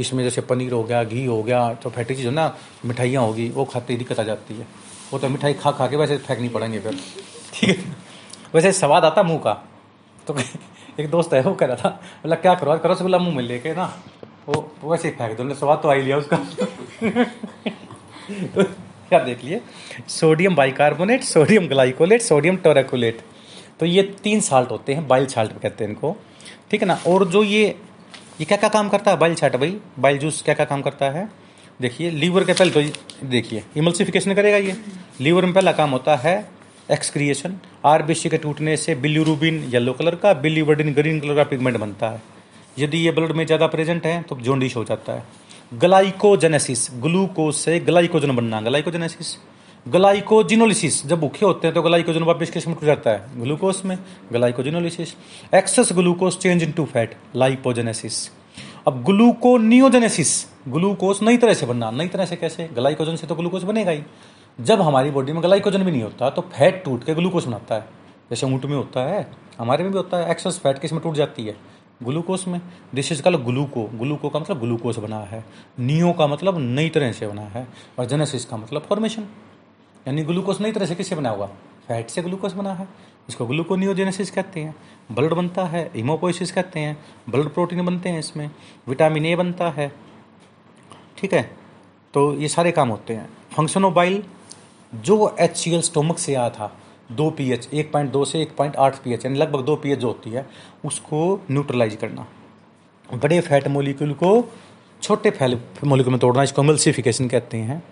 इसमें जैसे पनीर हो गया, घी हो गया, तो फैटी चीज़ हो ना, मिठाइयाँ होगी, वो खाते ही दिक्कत आ जाती है, वो तो मिठाई खा खा के वैसे फेंकनी पड़ेंगे फिर, ठीक है, वैसे स्वाद आता मुंह का। तो एक दोस्त है वो कह रहा था, मतलब क्या करो करो से बोला मुँह में लेके ना वो वैसे ही फेंक दो, उन्होंने स्वाद तो आ ही लिया उसका। तो क्या देख लिए, sodium bicarbonate, sodium glycolate, sodium taurocholate, तो ये तीन साल्ट होते हैं, बाइल साल्ट कहते हैं इनको, ठीक है ना। और जो ये क्या क्या काम करता है बाइल साल्ट, भाई बाइल जूस क्या क्या काम करता है, देखिए लीवर के पहले तो देखिए इमल्सिफिकेशन करेगा ये, लीवर में पहला काम होता है एक्सक्रिएशन, आरबीसी के टूटने से बिलिरुबिन येलो कलर का, बिलिवर्डिन ग्रीन कलर का पिगमेंट बनता है, यदि ये ब्लड में ज़्यादा प्रेजेंट है तो जॉन्डिस हो जाता है। ग्लाइकोजेनेसिस, ग्लूकोज से ग्लाइकोजन बनना, ग्लाइकोजेनेसिस। ग्लाइकोजिनोलिसिस, जब भूखे होते हैं तो ग्लाइकोजन वापस किसमें टूट जाता है, ग्लूकोज में, glycogenolysis. Excess glucose change into fat, lipogenesis. अब ग्लूकोनियोजेनेसिस, ग्लूकोज नई तरह से बनना, नई तरह से कैसे, ग्लाइकोजन से तो ग्लूकोज बनेगा ही, जब हमारी बॉडी में ग्लाइकोजन भी नहीं होता तो फैट टूट के ग्लूकोज बनाता है, जैसे ऊँट में होता है, हमारे में भी होता है। एक्सेस फैट किसमें टूट जाती है, ग्लूकोज में। This is called gluco, gluco का मतलब ग्लूकोज बना है, नियो का मतलब नई तरह से बना है, और जेनेसिस का मतलब फॉर्मेशन, यानी ग्लूकोज नई तरह से किससे बना हुआ, फैट से ग्लूकोज बना है, इसको ग्लूकोनियोजेनेसिस कहते हैं। ब्लड बनता है, हीमोपोइसिस कहते हैं, ब्लड प्रोटीन बनते हैं, इसमें विटामिन ए बनता है, ठीक है। तो ये सारे काम होते हैं। फंक्शन ऑफ बाइल, जो HCl स्टोमक से आया था 2 pH, 1.2 से 1.8 pH, यानी लगभग 2 pH जो होती है, उसको न्यूट्रलाइज करना, बड़े फैट मॉलिक्यूल को छोटे फैट मॉलिक्यूल में तोड़ना, इसको इमल्सिफिकेशन कहते हैं।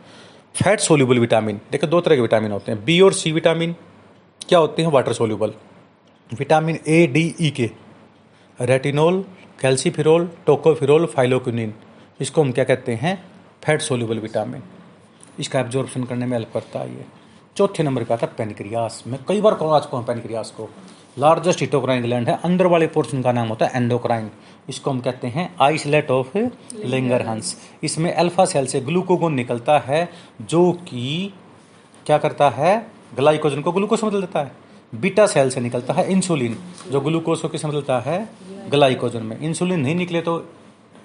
फैट सोल्यूबल विटामिन, देखो दो तरह के विटामिन होते हैं, बी और सी विटामिन, क्या होते हैं water soluble, vitamin A D E K, retinol, calciferol, tocopherol, phylloquinone, इसको हम क्या कहते हैं, फैट सोल्यूबल विटामिन, इसका एब्जॉर्प्शन करने में हेल्प करता है ये। चौथे नंबर पे आता है पेनक्रियास, मैं कई बार कहूँ आज पेनक्रियास को लार्जेस्ट हिटोक्राइन ग्लैंड है, अंदर वाले पोर्शन का नाम होता है एंडोक्राइन, इसको हम कहते हैं आइसलेट ऑफ लैंगरहांस, इसमें अल्फा सेल से ग्लूकोगोन निकलता है जो कि क्या करता है, ग्लाइकोजन को ग्लूकोज में बदल देता है। बीटा सेल से निकलता है इंसुलिन, जो ग्लूकोज को किस में बदलता है, ग्लाइकोजन में। इंसुलिन नहीं निकले तो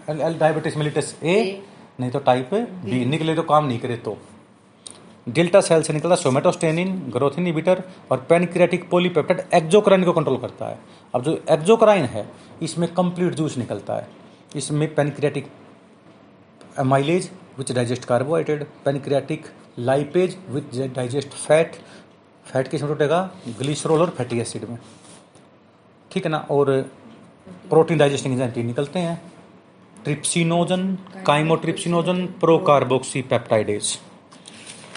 डायबिटीज मिलिटस ए, नहीं तो टाइप बी, निकले तो काम नहीं करे तो। डेल्टा सेल से निकलता है सोमेटोस्टेनिन, ग्रोथ इनहिबिटर, और पेनक्रियाटिक पॉलीपेप्टाइड एक्जोक्राइन को कंट्रोल करता है। अब जो एक्जोक्राइन है इसमें कंप्लीट जूस निकलता है, इसमें pancreatic amylase which digest carbohydrate, pancreatic lipase which digest fat, fat किसमें टूटेगा, ग्लिसरॉल और फैटी एसिड में, ठीक है ना। और प्रोटीन डाइजेस्टिंग एंजाइम तीन निकलते हैं, ट्रिप्सिनोजन, काइमोट्रिप्सिनोजन, प्रोकार्बोक्सी पेप्टाइडेज,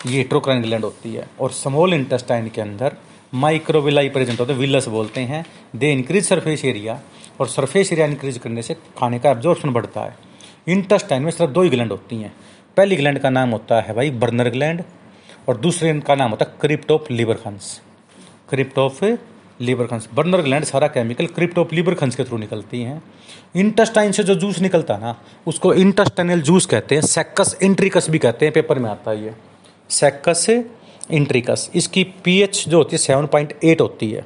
ये हिटोक्राइन ग्लैंड होती है। और स्मॉल इंटेस्टाइन के अंदर माइक्रोविलाई प्रेजेंट होते हैं, विलस बोलते हैं, दे इंक्रीज सरफेस एरिया, और सरफेस एरिया इंक्रीज करने से खाने का एब्जॉर्प्शन बढ़ता है। इंटेस्टाइन में सिर्फ 2 ही ग्लैंड होती हैं, पहली ग्लैंड का नाम होता है भाई बर्नर ग्लैंड, और दूसरे का नाम होता है crypt of Lieberkuhn, crypt of Lieberkuhn. Brunner gland सारा केमिकल क्रिप्ट ऑफ लीबरखंस के थ्रू निकलती हैं। इंटेस्टाइन से जो जूस निकलता है ना, उसको इंटेस्टाइनल जूस कहते हैं, सेक्कस इंट्रिकस भी कहते हैं, पेपर में आता है ये सेक्कस इंट्रिकस। इसकी पीएच जो होती है 7.8 होती है,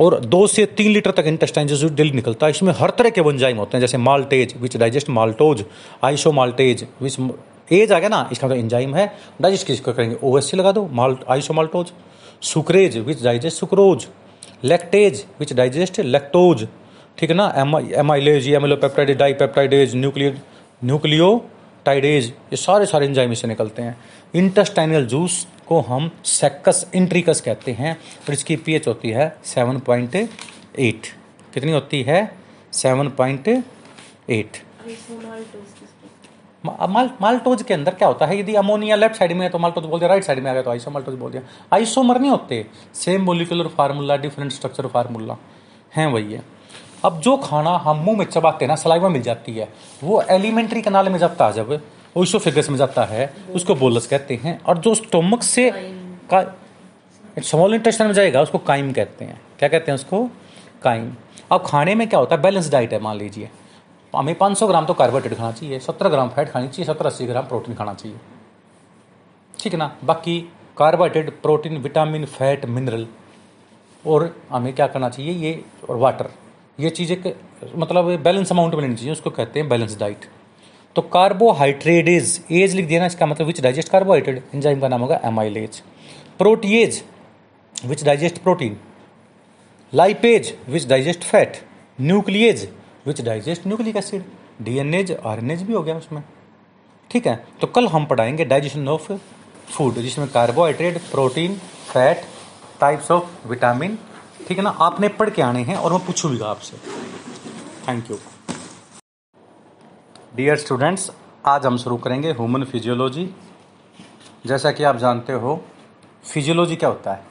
और 2 से 3 लीटर तक इंटेस्टाइन जो डेली निकलता है, इसमें हर तरह के एंजाइम होते हैं, जैसे maltase which digest maltose, iso maltase which एज आ गया ना, इसका मतलब एंजाइम है, डाइजेस्ट किसको करेंगे, ओएससी लगा दो, malt iso maltose, sucrase which digest sucrose, lactase which digest lactose, ठीक है ना, एमाइलेज, एमिलोपेप्टाइड, डाइपेप्टाइडेज, न्यूक्लियोटाइडेज, ये सारे एंजाइम इससे निकलते हैं। इंटेस्टाइनल जूस को हम सेक्कस इंट्रिकस कहते हैं, और इसकी पीएच होती है 7.8, कितनी होती है 7.8। माल्टोज के अंदर क्या होता है, यदि अमोनिया लेफ्ट साइड में है तो माल्टोज बोल दिया, राइट साइड में आ गया तो आइसो माल्टोज बोल दिया। आइसोमर नहीं होते, same molecular formula, different structure formula हैं वही है। अब जो खाना हम मुंह में चबाते हैं ना, सलाइवा मिल जाती है, वो एलिमेंट्री कनाल में जाता है, जब ओइसोफेगस में जाता है उसको बोलस कहते हैं, और जो स्टोमक से स्मॉल इंटेस्टाइन में जाएगा उसको काइम कहते हैं। क्या कहते हैं उसको? काइम। अब खाने में क्या होता है? बैलेंस डाइट है मान लीजिए, हमें 500 ग्राम तो कार्बोहाइड्रेट खाना चाहिए, 70 ग्राम फैट खानी चाहिए, 70-80 ग्राम प्रोटीन खाना चाहिए, ठीक है ना। बाकी carbohydrate, protein, vitamin, fat, mineral और हमें क्या करना चाहिए, ये और वाटर, ये चीज़ें मतलब बैलेंस अमाउंट में लेनी चाहिए, उसको कहते हैं बैलेंस डाइट। तो कार्बोहाइड्रेटेज, एज लिख देना इसका मतलब विच डाइजेस्ट कार्बोहाइड्रेट, एंजाइम का नाम होगा amylase. Protease which digest protein, lipase which digest fat, nuclease which digest nucleic acid, DNase, RNase भी हो गया उसमें, ठीक है। तो कल हम पढ़ाएंगे डाइजेशन ऑफ फूड, जिसमें carbohydrate, protein, fat, types of vitamin, ठीक है ना, आपने पढ़ के आने हैं और मैं पूछूंगा आपसे। Thank you dear students. आज हम शुरू करेंगे ह्यूमन फिजियोलॉजी। जैसा कि आप जानते हो फिजियोलॉजी क्या होता है,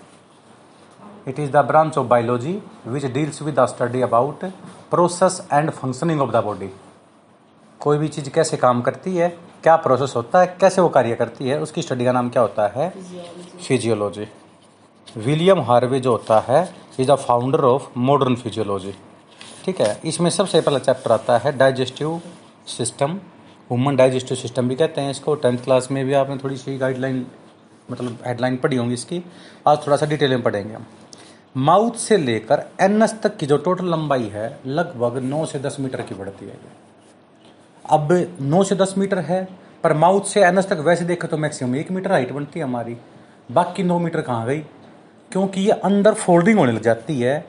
it is the branch of biology which deals with the study about process and functioning of the body. कोई भी चीज़ कैसे काम करती है, क्या प्रोसेस होता है, कैसे वो कार्य करती है, उसकी स्टडी का नाम क्या होता है? फिजियोलॉजी। विलियम हार्वे जो होता है is the founder of modern physiology, ठीक है। इसमें सबसे पहला चैप्टर आता है digestive system, human digestive system भी कहते हैं इसको। 10th क्लास में भी आपने थोड़ी सी गाइडलाइन मतलब हेडलाइन पढ़ी होंगी इसकी, आज थोड़ा सा डिटेल में पढ़ेंगे हम। माउथ से लेकर एनस तक की जो टोटल लंबाई है लगभग 9 से 10 मीटर की बढ़ती है। अब 9 से 10 मीटर है, पर माउथ से एनस तक वैसे देखें तो मैक्सिमम 1 मीटर हाइट बनती है हमारी, बाकी 9 मीटर कहाँ गई? क्योंकि ये अंदर फोल्डिंग होने लग जाती है,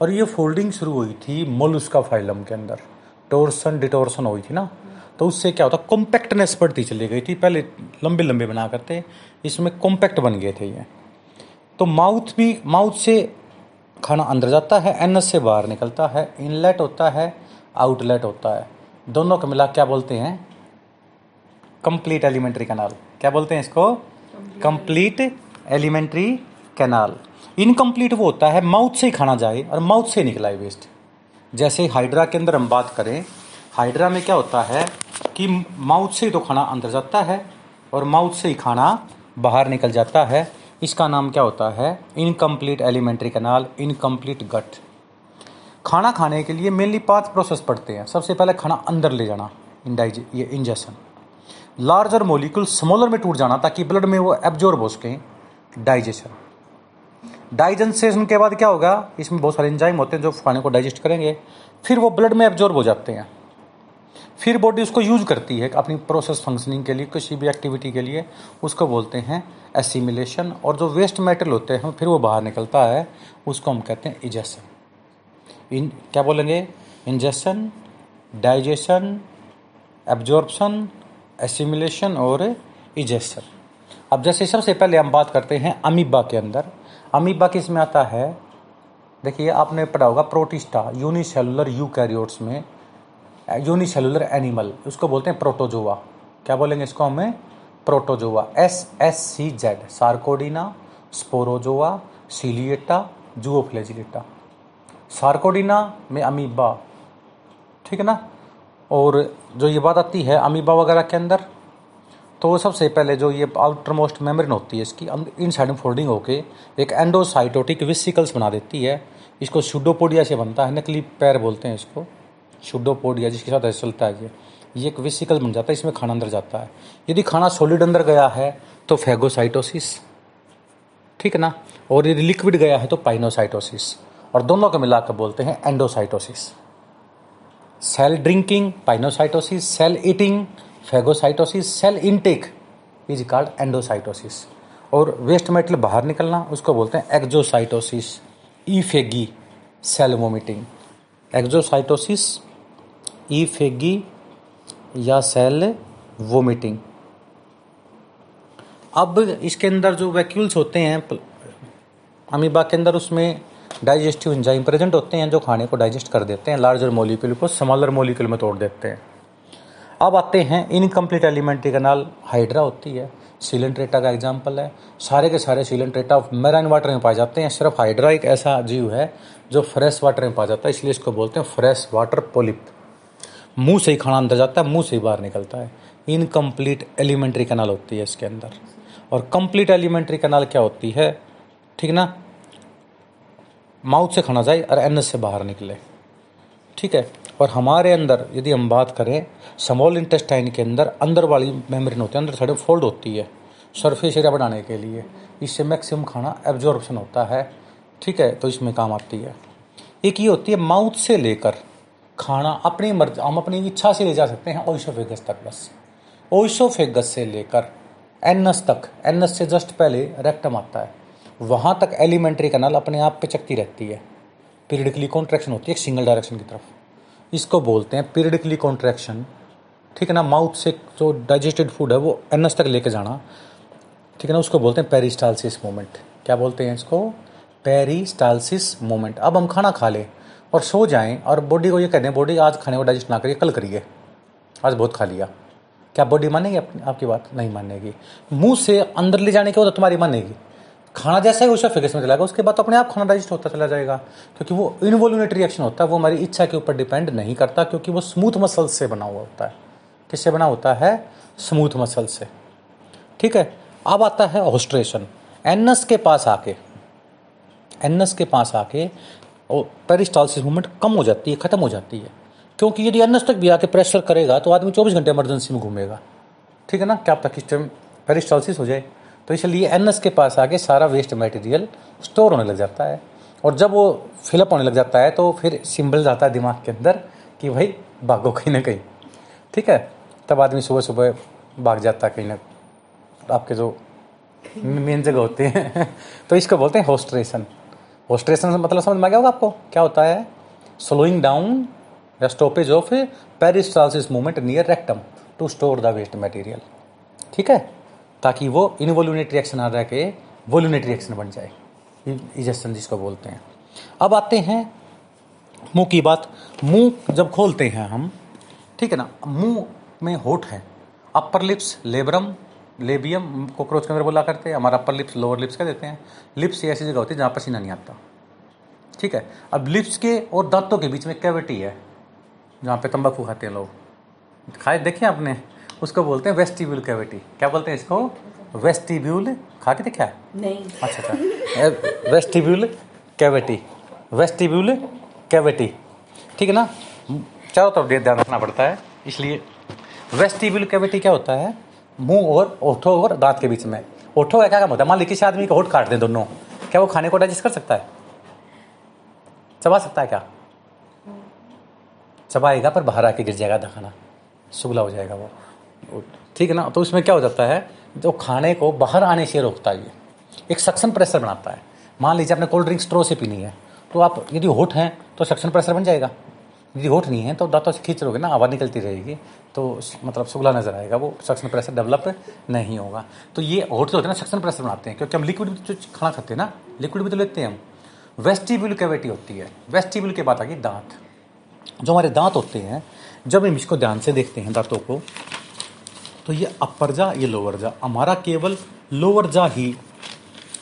और ये फोल्डिंग शुरू हुई थी मोलुस्का फाइलम के अंदर, टोर्सन डिटोर्सन हुई थी ना, तो उससे क्या होता, कॉम्पैक्टनेस बढ़ती चली गई थी। पहले लंबे लंबे बना करते, इसमें कॉम्पैक्ट बन गए थे ये। तो माउथ भी, माउथ से खाना अंदर जाता है, एनस से बाहर निकलता है, इनलेट होता है, आउटलेट होता है, दोनों को मिला क्या बोलते हैं? Complete alimentary canal. क्या बोलते हैं इसको? Complete alimentary canal. इनकम्प्लीट वो होता है माउथ से ही खाना जाए और माउथ से निकला है वेस्ट। जैसे हाइड्रा के अंदर हम बात करें, हाइड्रा में क्या होता है कि माउथ से ही तो खाना अंदर जाता है और माउथ से ही खाना बाहर निकल जाता है, इसका नाम क्या होता है? Incomplete alimentary canal, incomplete gut. खाना खाने के लिए मेनली 5 प्रोसेस पड़ते हैं। सबसे पहले खाना अंदर ले जाना, ये इंजेशन, लार्जर मॉलिक्यूल स्मॉलर में टूट जाना ताकि ब्लड में वो एब्जॉर्ब हो सकें, डाइजेशन। डाइजेशन के बाद क्या होगा, इसमें बहुत सारे एंजाइम होते हैं जो खाने को डाइजेस्ट करेंगे, फिर वो ब्लड में एब्जॉर्ब हो जाते हैं, फिर बॉडी उसको यूज करती है अपनी प्रोसेस फंक्शनिंग के लिए, किसी भी एक्टिविटी के लिए, उसको बोलते हैं एसिमिलेशन। और जो वेस्ट मेटल होते हैं फिर वो बाहर निकलता है, उसको हम कहते हैं इजेशन। इन क्या बोलेंगे? इंजेशन, डाइजेशन, एब्जॉर्प्शन, एसिमिलेशन और इजेशन। अब जैसे सबसे पहले हम बात करते हैं अमीबा के अंदर, अमीबा किस में आता है? देखिए आपने पढ़ा होगा प्रोटिस्टा, यूनिसेलुलर यूकैरियोट्स में यूनिसेलुलर एनिमल, उसको बोलते हैं प्रोटोजोआ। क्या बोलेंगे इसको हमें? Protozoa. SSCZ, Sarcodina, Sporozoa, Ciliata, Zooflagellata. Sarcodina में अमीबा, ठीक है ना। और जो ये बात आती है अमीबा वगैरह के अंदर, तो सबसे पहले जो ये आउटर मोस्ट मेम्ब्रेन होती है इसकी, इनसाइड में फोल्डिंग होके एक एंडोसाइटोटिक विसिकल्स बना देती है। इसको स्यूडोपोडिया से बनता है, नकली पैर बोलते हैं इसको, शुडोपोडिया, जिसके साथ ऐसा चलता है ये एक वेसिकल बन जाता है, इसमें खाना अंदर जाता है। यदि खाना सॉलिड अंदर गया है तो फेगोसाइटोसिस, ठीक है ना, और यदि लिक्विड गया है तो पाइनोसाइटोसिस, और दोनों को मिलाकर बोलते हैं endocytosis. Cell drinking pinocytosis, cell eating phagocytosis, cell intake is called endocytosis. और वेस्ट मेटल बाहर निकलना, उसको बोलते हैं एक्जोसाइटोसिस, ईफेगी, सेल वोमिटिंग। एक्जोसाइटोसिस, ईफेगी या सेल वोमिटिंग। अब इसके अंदर जो वैक्यूल्स होते हैं अमीबा के अंदर, उसमें डाइजेस्टिव एंजाइम प्रेजेंट होते हैं जो खाने को डाइजेस्ट कर देते हैं, लार्जर मॉलिक्यूल को स्मॉलर मॉलिक्यूल में तोड़ देते हैं। अब आते हैं इनकम्प्लीट एलिमेंट्री कैनाल, हाइड्रा होती है, सिलेंट्रेटा का एग्जाम्पल है। सारे के सारे सिलेंट्रेटा मैराइन वाटर में पाए जाते हैं, सिर्फ हाइड्रा एक ऐसा जीव है जो फ्रेश वाटर में पाया जाता है, इसलिए इसको बोलते हैं फ्रेश वाटर पॉलिप। मुंह से ही खाना अंदर जाता है, मुंह से ही बाहर निकलता है, इनकम्प्लीट एलिमेंट्री कनाल होती है इसके अंदर, और कंप्लीट एलिमेंट्री कनाल क्या होती है, ठीक ना, माउथ से खाना जाए और एनस से बाहर निकले, ठीक है। और हमारे अंदर यदि हम बात करें स्मॉल इंटेस्टाइन के अंदर अंदर वाली मेम्ब्रेन होती है, अंदर साइड फोल्ड होती है सरफेस एरिया बढ़ाने के लिए, इससे मैक्सिमम खाना एब्जॉर्प्शन होता है, ठीक है, तो इसमें काम आती है। एक ये होती है माउथ से लेकर खाना अपनी मर्जी, हम अपनी इच्छा से ले जा सकते हैं ओइसोफेगस तक, बस ओइसोफेगस से लेकर एनस तक, एनस से जस्ट पहले रेक्टम आता है, वहाँ तक एलिमेंट्री कनाल अपने आप पे चकती रहती है, पीरियडिकली कॉन्ट्रैक्शन होती है एक सिंगल डायरेक्शन की तरफ, इसको बोलते हैं पीरियडिकली कॉन्ट्रैक्शन, ठीक है ना। माउथ से जो डाइजेस्टेड फूड है वो एनस तक लेके जाना, ठीक है ना, उसको बोलते हैं पेरिस्टालसिस मोमेंट। क्या बोलते हैं इसको? Peristalsis moment. अब हम खाना खा लें और सो जाएं और बॉडी को ये कह दें, बॉडी आज खाने को डाइजेस्ट ना करिए, कल करिए, आज बहुत खा लिया, क्या बॉडी मानेगी आपकी बात? नहीं मानेगी। मुंह से अंदर ले जाने के बाद तुम्हारी मानेगी, खाना जैसा ही उसका फेगस में चलाएगा, उसके बाद तो अपने आप खाना डाइजेस्ट होता चला जाएगा, क्योंकि वो इनवॉल्यूनरी एक्शन होता है, वो हमारी इच्छा के ऊपर डिपेंड नहीं करता, क्योंकि वो स्मूथ मसल्स से बना हुआ होता है। किससे बना होता है? स्मूथ मसल से, ठीक है। अब आता है ऑस्ट्रेशन, एनस के पास आके, एनस के पास आके और पेरिस्टालसिस मूवमेंट कम हो जाती है, ख़त्म हो जाती है, क्योंकि यदि एनस तक भी आके प्रेशर करेगा तो आदमी 24 घंटे इमरजेंसी में घूमेगा, ठीक है ना, क्या पता किस टाइम पेरिस्टालसिस हो जाए। तो इसलिए एनस के पास आके सारा वेस्ट मटेरियल स्टोर होने लग जाता है, और जब वो फिलअप होने लग जाता है तो फिर सिंबल आता है दिमाग के अंदर कि भाई भागो कहीं ना कहीं, ठीक है, तब आदमी सुबह सुबह भाग जाता कहीं ना, आपके जो मेन जगह होते हैं तो इसको बोलते हैं होस्ट्रेशन। होस्ट्रेशन से मतलब समझ में आ गया होगा आपको, क्या होता है? स्लोइंग डाउन या stoppage of peristalsis movement near rectum to store the waste material, ठीक है, ताकि वो इनवॉल्यूनरी एक्शन आ रहा के वॉल्यूनरी एक्शन बन जाए, इजेक्शन जिसको बोलते हैं। अब आते हैं मुंह की बात। मुंह जब खोलते हैं हम, ठीक है ना, मुंह में होठ है, upper lips, labrum, labium, cockroach के अंदर बोला करते हैं, हमारा अपर लिप्स लोअर लिप्स कह देते हैं। लिप्स ऐसी जगह होती है जहाँ पसीना नहीं आता, ठीक है। अब लिप्स के और दांतों के बीच में कैविटी है जहाँ पे तंबाकू खाते हैं लोग, खाए देखें आपने, उसको बोलते हैं वेस्टिब्यूल कैविटी। क्या बोलते हैं इसको? वेस्टिब्यूल, खा के देखा नहीं? अच्छा, वेस्टिब्यूल कैविटी, वेस्टिब्यूल कैविटी, ठीक है ना, चारों तरफ ध्यान रखना पड़ता है। इसलिए वेस्टिब्यूल कैविटी क्या होता है? मुंह और ओठों और दांत के बीच में। ओठों का क्या काम होता है? मान लीजिए किसी आदमी का होठ काट दें दोनों, क्या वो खाने को डाइजेस्ट कर सकता है? चबा सकता है क्या? चबाएगा पर बाहर आके गिर जाएगा आधा खाना, सुगला हो जाएगा वो, ठीक है ना। तो उसमें क्या हो जाता है, जो खाने को बाहर आने से रोकता है, ये एक सक्शन प्रेशर बनाता है। मान लीजिए आपने कोल्ड ड्रिंक स्ट्रो से पीनी है, तो आप यदि होठ हैं तो सक्शन प्रेशर बन जाएगा, यदि होठ नहीं है तो दांतों से खींच लोगे ना, आवाज़ निकलती रहेगी, तो मतलब सुगला नजर आएगा, वो सक्शन प्रेशर डेवलप नहीं होगा। तो ये होठ जो होते हैं ना, सक्शन प्रेशर बनाते हैं, क्योंकि हम लिक्विड भी तो खाना खाते हैं ना, लिक्विड भी तो लेते हैं हम। वेस्टिब्यूल कैविटी होती है, वेस्टिब्यूल के बाद आगे दांत। जो हमारे दांत होते हैं, जब हम इसको ध्यान से देखते हैं दांतों को, तो ये अपर जा, ये लोअर जा। हमारा केवल लोअर जा ही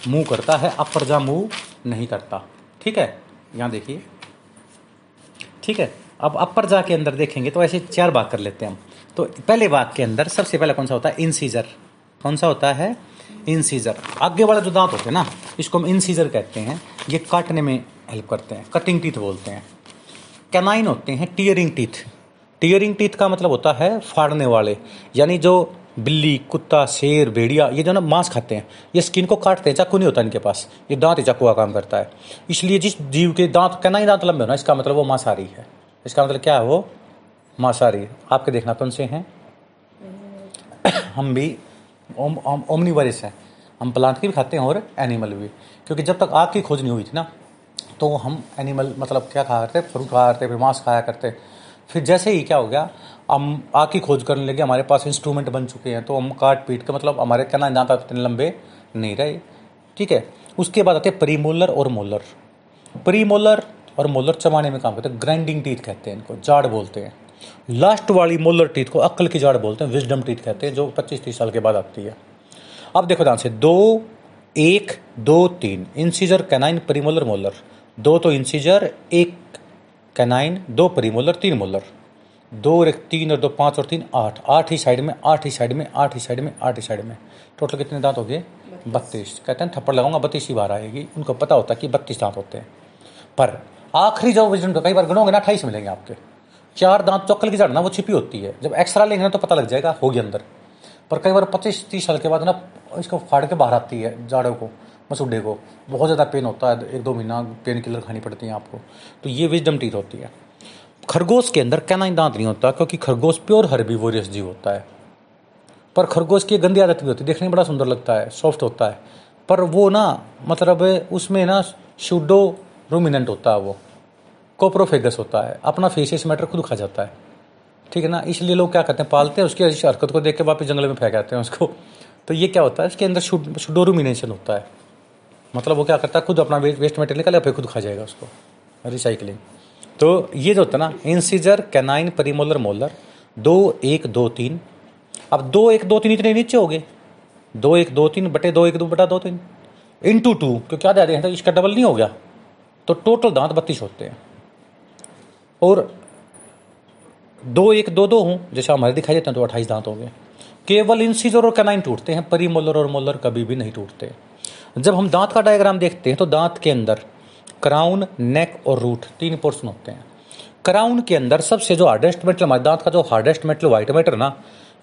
मूव करता है, अपर जा मूव नहीं करता, ठीक है, यहाँ देखिए, ठीक है। अब अपर जा के अंदर देखेंगे तो ऐसे चार भाग कर लेते हैं हम। तो पहले भाग के अंदर सबसे पहला कौन सा होता है? इंसीजर। कौन सा होता है? इंसीजर। आगे वाला जो दांत होते हैं ना, इसको हम इंसीजर कहते हैं, ये काटने में हेल्प करते हैं, कटिंग टीथ बोलते हैं। कैनाइन होते हैं टियरिंग टीथ। टियरिंग टीथ का मतलब होता है फाड़ने वाले, यानी जो बिल्ली, कुत्ता, शेर, भेड़िया, ये जो ना मांस खाते हैं, ये स्किन को काटते हैं, चाकू नहीं होता इनके पास, ये दांत ही चाकू का काम करता है। इसलिए जिस जीव के दांत, कैनाइन दांत लंबे होना, इसका मतलब वो मांसाहारी है। इसका मतलब क्या है? वो मांसाहारी। आपके देखना कौन से हैं? हम भी ओमनिवोरस हैं, हम प्लांट की भी खाते हैं और एनिमल भी, क्योंकि जब तक आग की खोज नहीं हुई थी ना, तो हम एनिमल मतलब क्या खाया करते? फ्रूट खाया करते, फिर मांस खाया करते। फिर जैसे ही क्या हो गया, हम आग की खोज करने लगे, हमारे पास इंस्ट्रूमेंट बन चुके हैं, तो हम काट पीट के, मतलब हमारे क्या नाम दांत इतने लंबे नहीं रहे, ठीक है। उसके बाद आते हैं प्रीमोलर और मोलर। प्रीमोलर और मोलर चबाने में काम करते हैं, ग्राइंडिंग टीथ कहते हैं इनको, जाड़ बोलते हैं। लास्ट वाली मोलर टीथ को अक्ल की जाड़ बोलते हैं, विजडम टीथ कहते हैं, जो 25-30 साल के बाद आती है। अब देखो ध्यान से, 2, 1, 2, 3 इंसीजर, कैनाइन, प्रीमोलर, मोलर। 2 तो इंसीजर, 1 कैनाइन, 2 प्रीमोलर, 3 मोलर। दो तीन और दो पाँच और तीन आठ, आठ ही साइड में। टोटल कितने दांत हो गए? 32। कहते हैं थप्पड़ लगाऊंगा 32 ही बार आएगी। उनको पता होता है कि 32 दांत होते हैं। पर आखिरी जब रिजल्ट कई बार गणोगे ना 28 मिलेंगे आपके। चार दांत चौकल की जड़ ना वो छिपी होती है, जब एक्सरा लेंगे ना तो पता लग जाएगा होगी अंदर। पर कई बार 25-30 साल के बाद ना इसको फाड़ के बाहर आती है जाड़ों को, मसूडे को, बहुत ज़्यादा पेन होता है, 1-2 महीना पेन किलर खानी पड़ती है आपको। तो ये विजडम टीथ होती है। खरगोश के अंदर कैनाइन दांत नहीं होता क्योंकि खरगोश प्योर हर्बीवोरियस जीव होता है। पर खरगोश की गंदी आदत भी होती है, देखने में बड़ा सुंदर लगता है, सॉफ्ट होता है, पर वो ना मतलब उसमें ना शूडो रूमिनेंट होता है, वो कोप्रोफेगस होता है, अपना फेसियस मैटर खुद खा जाता है, ठीक है ना। इसलिए लोग क्या करते हैं, पालते हैं, उसकी हरकत को देख के वापस जंगल में फेंक आते हैं उसको। तो ये क्या होता है, इसके अंदर शूडो रूमिनेशन होता है, मतलब वो क्या करता है खुद अपना वेस्ट मटेरियल निकाले फिर खुद खा जाएगा उसको, रिसाइकलिंग। तो ये जो होता है ना इंसिजर कैनाइन पेरीमोलर मोलर 2, 1, 2, 3। अब 2, 1, 2, 3 इतने नीचे हो गए, 2, 1, 2, 3 बटे 2, 1, 2 बटा 2, 3 × 2 क्योंकि याद है इसका डबल नहीं हो गया, तो टोटल दांत 32 होते हैं। और 2, 1, 2, 2 हूँ जैसे हमारे दिखाई देते हैं तो 28 दांत हो गए। केवल इंसिजर और कैनाइन टूटते हैं, पेरीमोलर और मोलर कभी भी नहीं टूटते। जब हम दांत का डायग्राम देखते हैं तो दांत के अंदर क्राउन, नेक और रूट 3 पोर्शन होते हैं। क्राउन के अंदर सबसे जो हार्डेस्ट मेटल, हमारे दांत का जो हार्डेस्ट मेटल वाइट मेटल ना,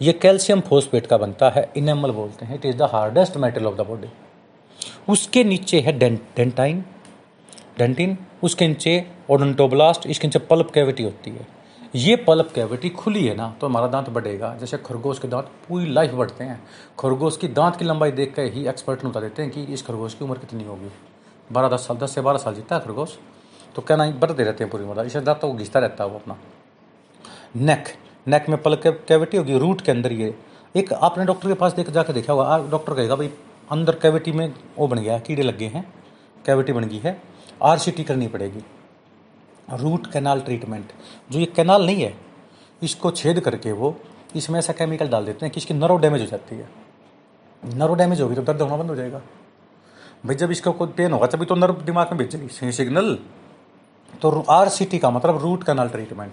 ये कैल्शियम फोस्फेट का बनता है, इनेमल बोलते हैं, it is the hardest metal of the body. उसके नीचे है डेंटिन, उसके नीचे ओडोंटोब्लास्ट, इसके नीचे पल्प कैविटी होती है। ये पल्प कैविटी खुली है ना तो हमारा दांत बढ़ेगा। जैसे खरगोश के दांत पूरी लाइफ बढ़ते हैं, खरगोश की दांत की लंबाई देख कर ही एक्सपर्ट बता देते हैं कि इस खरगोश की उम्र कितनी होगी। 10 से 12 साल जीता है खरगोश, तो कहना बढ़ते रहते हैं पूरी उम्र, इसे दांत वो घिसता रहता है वो अपना। नेक में पल्प कैविटी होगी, रूट के अंदर ये एक आपने डॉक्टर के पास जाके देखा होगा, डॉक्टर कहेगा भाई अंदर कैविटी में वो बन गया है, कीड़े लग गए हैं, कैविटी बन गई है, RCT करनी पड़ेगी, रूट कैनाल ट्रीटमेंट। जो ये कैनाल नहीं है इसको छेद करके वो इसमें ऐसा केमिकल डाल देते हैं कि इसकी नर्व डैमेज हो जाती है। नर्व डैमेज होगी तो दर्द होना बंद हो जाएगा भाई, जब इसका कोई पेन होगा तभी तो नर्व दिमाग में भेजेगी सिग्नल। तो RCT का मतलब root canal treatment,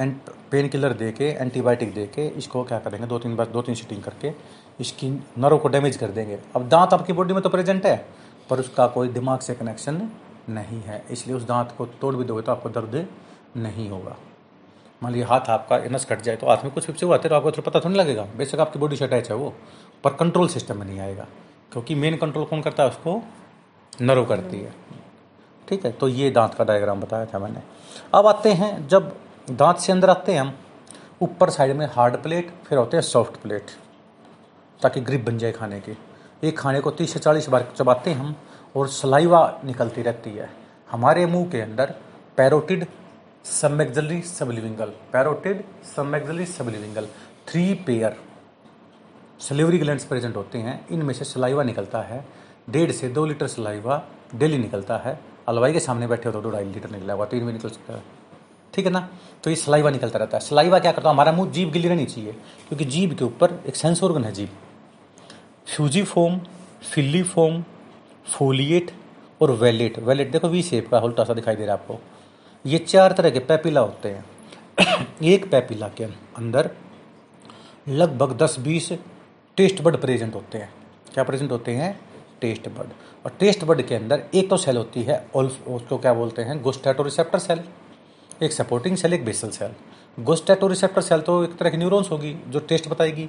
and pain killer दे के, एंटीबायोटिक दे के इसको क्या करेंगे 2-3 सीटिंग करके इसकी नर्व को डैमेज कर देंगे। अब दांत आपकी बॉडी में तो प्रेजेंट है पर उसका कोई दिमाग से कनेक्शन नहीं है, इसलिए उस दांत को तोड़ भी दोगे तो आपको दर्द नहीं होगा। मान लीजिए हाथ आपका एनस कट जाए तो हाथ में कुछ चिपसे हुआ है तो आपको पता थोड़ा लगेगा, बेशक आपकी बॉडी से अटैच है वो, पर कंट्रोल सिस्टम में नहीं आएगा क्योंकि मेन कंट्रोल कौन करता है उसको, नर्व करती है, ठीक है। तो ये दांत का डायग्राम बताया था मैंने। अब आते हैं, जब दांत से अंदर आते हैं हम, ऊपर साइड में हार्ड प्लेट, फिर होते हैं सॉफ्ट प्लेट ताकि ग्रिप बन जाए खाने की। एक खाने को 30 से 40 बार चबाते हैं हम और सलाइवा निकलती रहती है हमारे मुंह के अंदर। Parotid submaxillary sublingual, 3 pair salivary glands present होते हैं, इनमें से सलाइवा निकलता है। 1.5 से 2 लीटर सलाइवा डेली निकलता है, हलवाई के सामने बैठे हो तो 2-2.5 लीटर निकला हुआ, 3 भी निकल सकता है, ठीक है ना। तो ये सलाइवा निकलता रहता है। सलाइवा क्या करता है, हमारा मुंह जीभ गिली रहनी चाहिए क्योंकि जीभ के ऊपर एक सेंसर ऑर्गन है जीभ। फ्यूजीफोम, फिलीफोम, फोलिएट और वेलेट, देखो वी शेप का उल्टा सा दिखाई दे रहा है आपको, ये 4 तरह के पैपिला होते हैं। एक पैपिला के अंदर लगभग 10-20 टेस्ट बड प्रेजेंट होते हैं। क्या प्रेजेंट होते हैं? Taste bud. और टेस्ट बड के अंदर एक तो सेल होती है उसको क्या बोलते हैं, गोस्टैटो रिसेप्टर सेल, एक सपोर्टिंग सेल, एक बेसल सेल। गोस्टैटो रिसेप्टर सेल तो एक तरह की न्यूरॉन्स होगी जो टेस्ट बताएगी।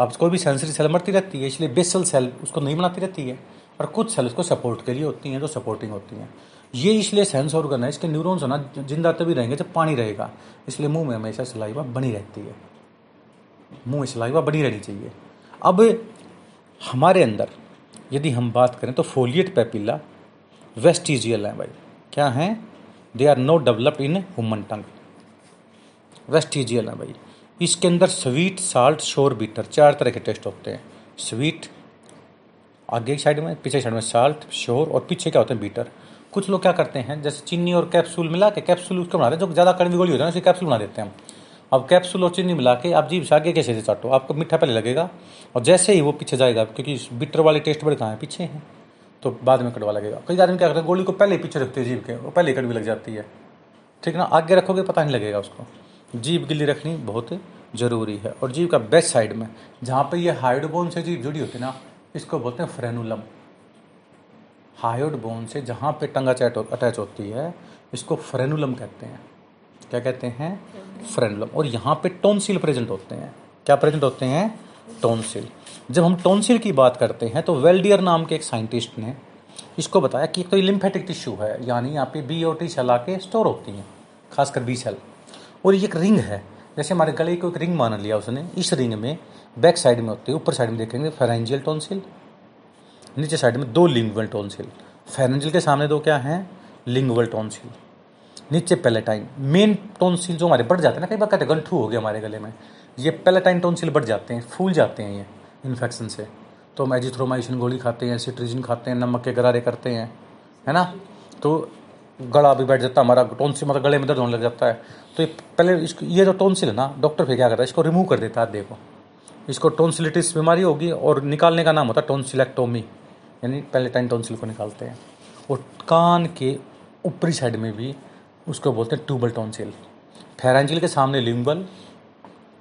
अब कोई भी सेंसरी सेल मरती रहती है इसलिए बेसल सेल उसको नहीं बनाती रहती है, और कुछ सेल उसको सपोर्ट के लिए होती हैं जो सपोर्टिंग होती हैं। ये इसलिए सेंस ऑर्गन है, इसके न्यूरॉन्स होना जिंदा तभी रहेंगे जब पानी रहेगा, इसलिए मुंह में हमेशा सलाइवा बनी रहती है, मुंह में सलाइवा बनी रहनी चाहिए। अब हमारे अंदर यदि हम बात करें तो फोलिएट पैपिला वेस्टिजियल है भाई, क्या हैं, they are not developed in human tongue, vestigial है भाई। इसके अंदर स्वीट, साल्ट, शोर, बीटर 4 तरह के टेस्ट होते हैं। स्वीट आगे की साइड में, पीछे साइड में साल्ट, शोर और पीछे क्या होते हैं बीटर। कुछ लोग क्या करते हैं जैसे चीनी और कैप्सूल मिला के कैप्सूल उसको बना देते हैं, जो ज़्यादा कड़वी गोली होती है ना उसे कैप्सूल बना देते हैं हम। अब कैप्सूल और चीनी मिला के आप जीभ से आगे कैसे चाटो, आपको मीठा पहले लगेगा और जैसे ही वो पीछे जाएगा क्योंकि बीटर वाले टेस्ट बड़े कहाँ हैं, पीछे हैं, तो बाद में कड़वा लगेगा। कई आदमी क्या करते हैं गोली को पहले पीछे रखते हैं जीभ के, वो पहले कड़वी लग जाती है, ठीक ना, आगे रखोगे पता नहीं लगेगा उसको। जीभ गिली रखनी बहुत ज़रूरी है। और जीभ का बेस्ट साइड में जहाँ पे ये हायोइड बोन से जीभ जुड़ी होती है ना, इसको बोलते हैं फ्रेनुलम। हायोइड बोन से जहाँ पे टंगा अटैच होती है इसको फ्रेनुलम कहते हैं। क्या कहते हैं? फ्रेनुलम। और यहाँ पे टॉन्सिल प्रेजेंट होते हैं। क्या प्रेजेंट होते हैं? टॉन्सिल। जब हम टॉन्सिल की बात करते हैं तो वेल्डियर नाम के एक साइंटिस्ट ने इसको बताया कि एक तो लिम्फेटिक टिश्यू है, यानी यहाँ पे बी और टी सेल आके स्टोर होती हैं, खासकर बी सेल। और ये एक रिंग है, जैसे हमारे गले को एक रिंग मान लिया उसने। इस रिंग में बैक साइड में होती है, ऊपर साइड में देखेंगे फेरेंजियल टॉन्सिल, नीचे साइड में दो लिंगुअल टॉन्सिल। फेरेंजियल के सामने दो क्या हैं? Lingual tonsil. नीचे पैलेटाइन। मेन टॉन्सिल जो हमारे बढ़ जाते हैं ना, कई बार कहते हैं गंठू हो गया हमारे गले में, ये पैलेटाइन टॉन्सिल बढ़ जाते हैं, फूल जाते हैं ये इन्फेक्शन से। तो हम एजिथ्रोमाइसिन गोली खाते हैं, सिट्रिजिन खाते हैं, नमक के गरारे करते हैं, है ना। तो गला भी बैठ जाता है हमारा, टॉन्सिल मतलब गले में दर्द होने लग जाता है। तो पहले इसको, ये जो टॉन्सिल है ना, डॉक्टर फिर क्या करता है, इसको रिमूव कर देता है। देखो इसको टॉन्सिलिटिस बीमारी होगी और निकालने का नाम होता है टॉन्सिलेक्टोमी, यानी पैलेटाइन टॉन्सिल को निकालते हैं। और कान के ऊपरी साइड में भी उसको बोलते हैं ट्यूबल टॉन्सिल। फेरेंजियल के सामने लिंगुअल,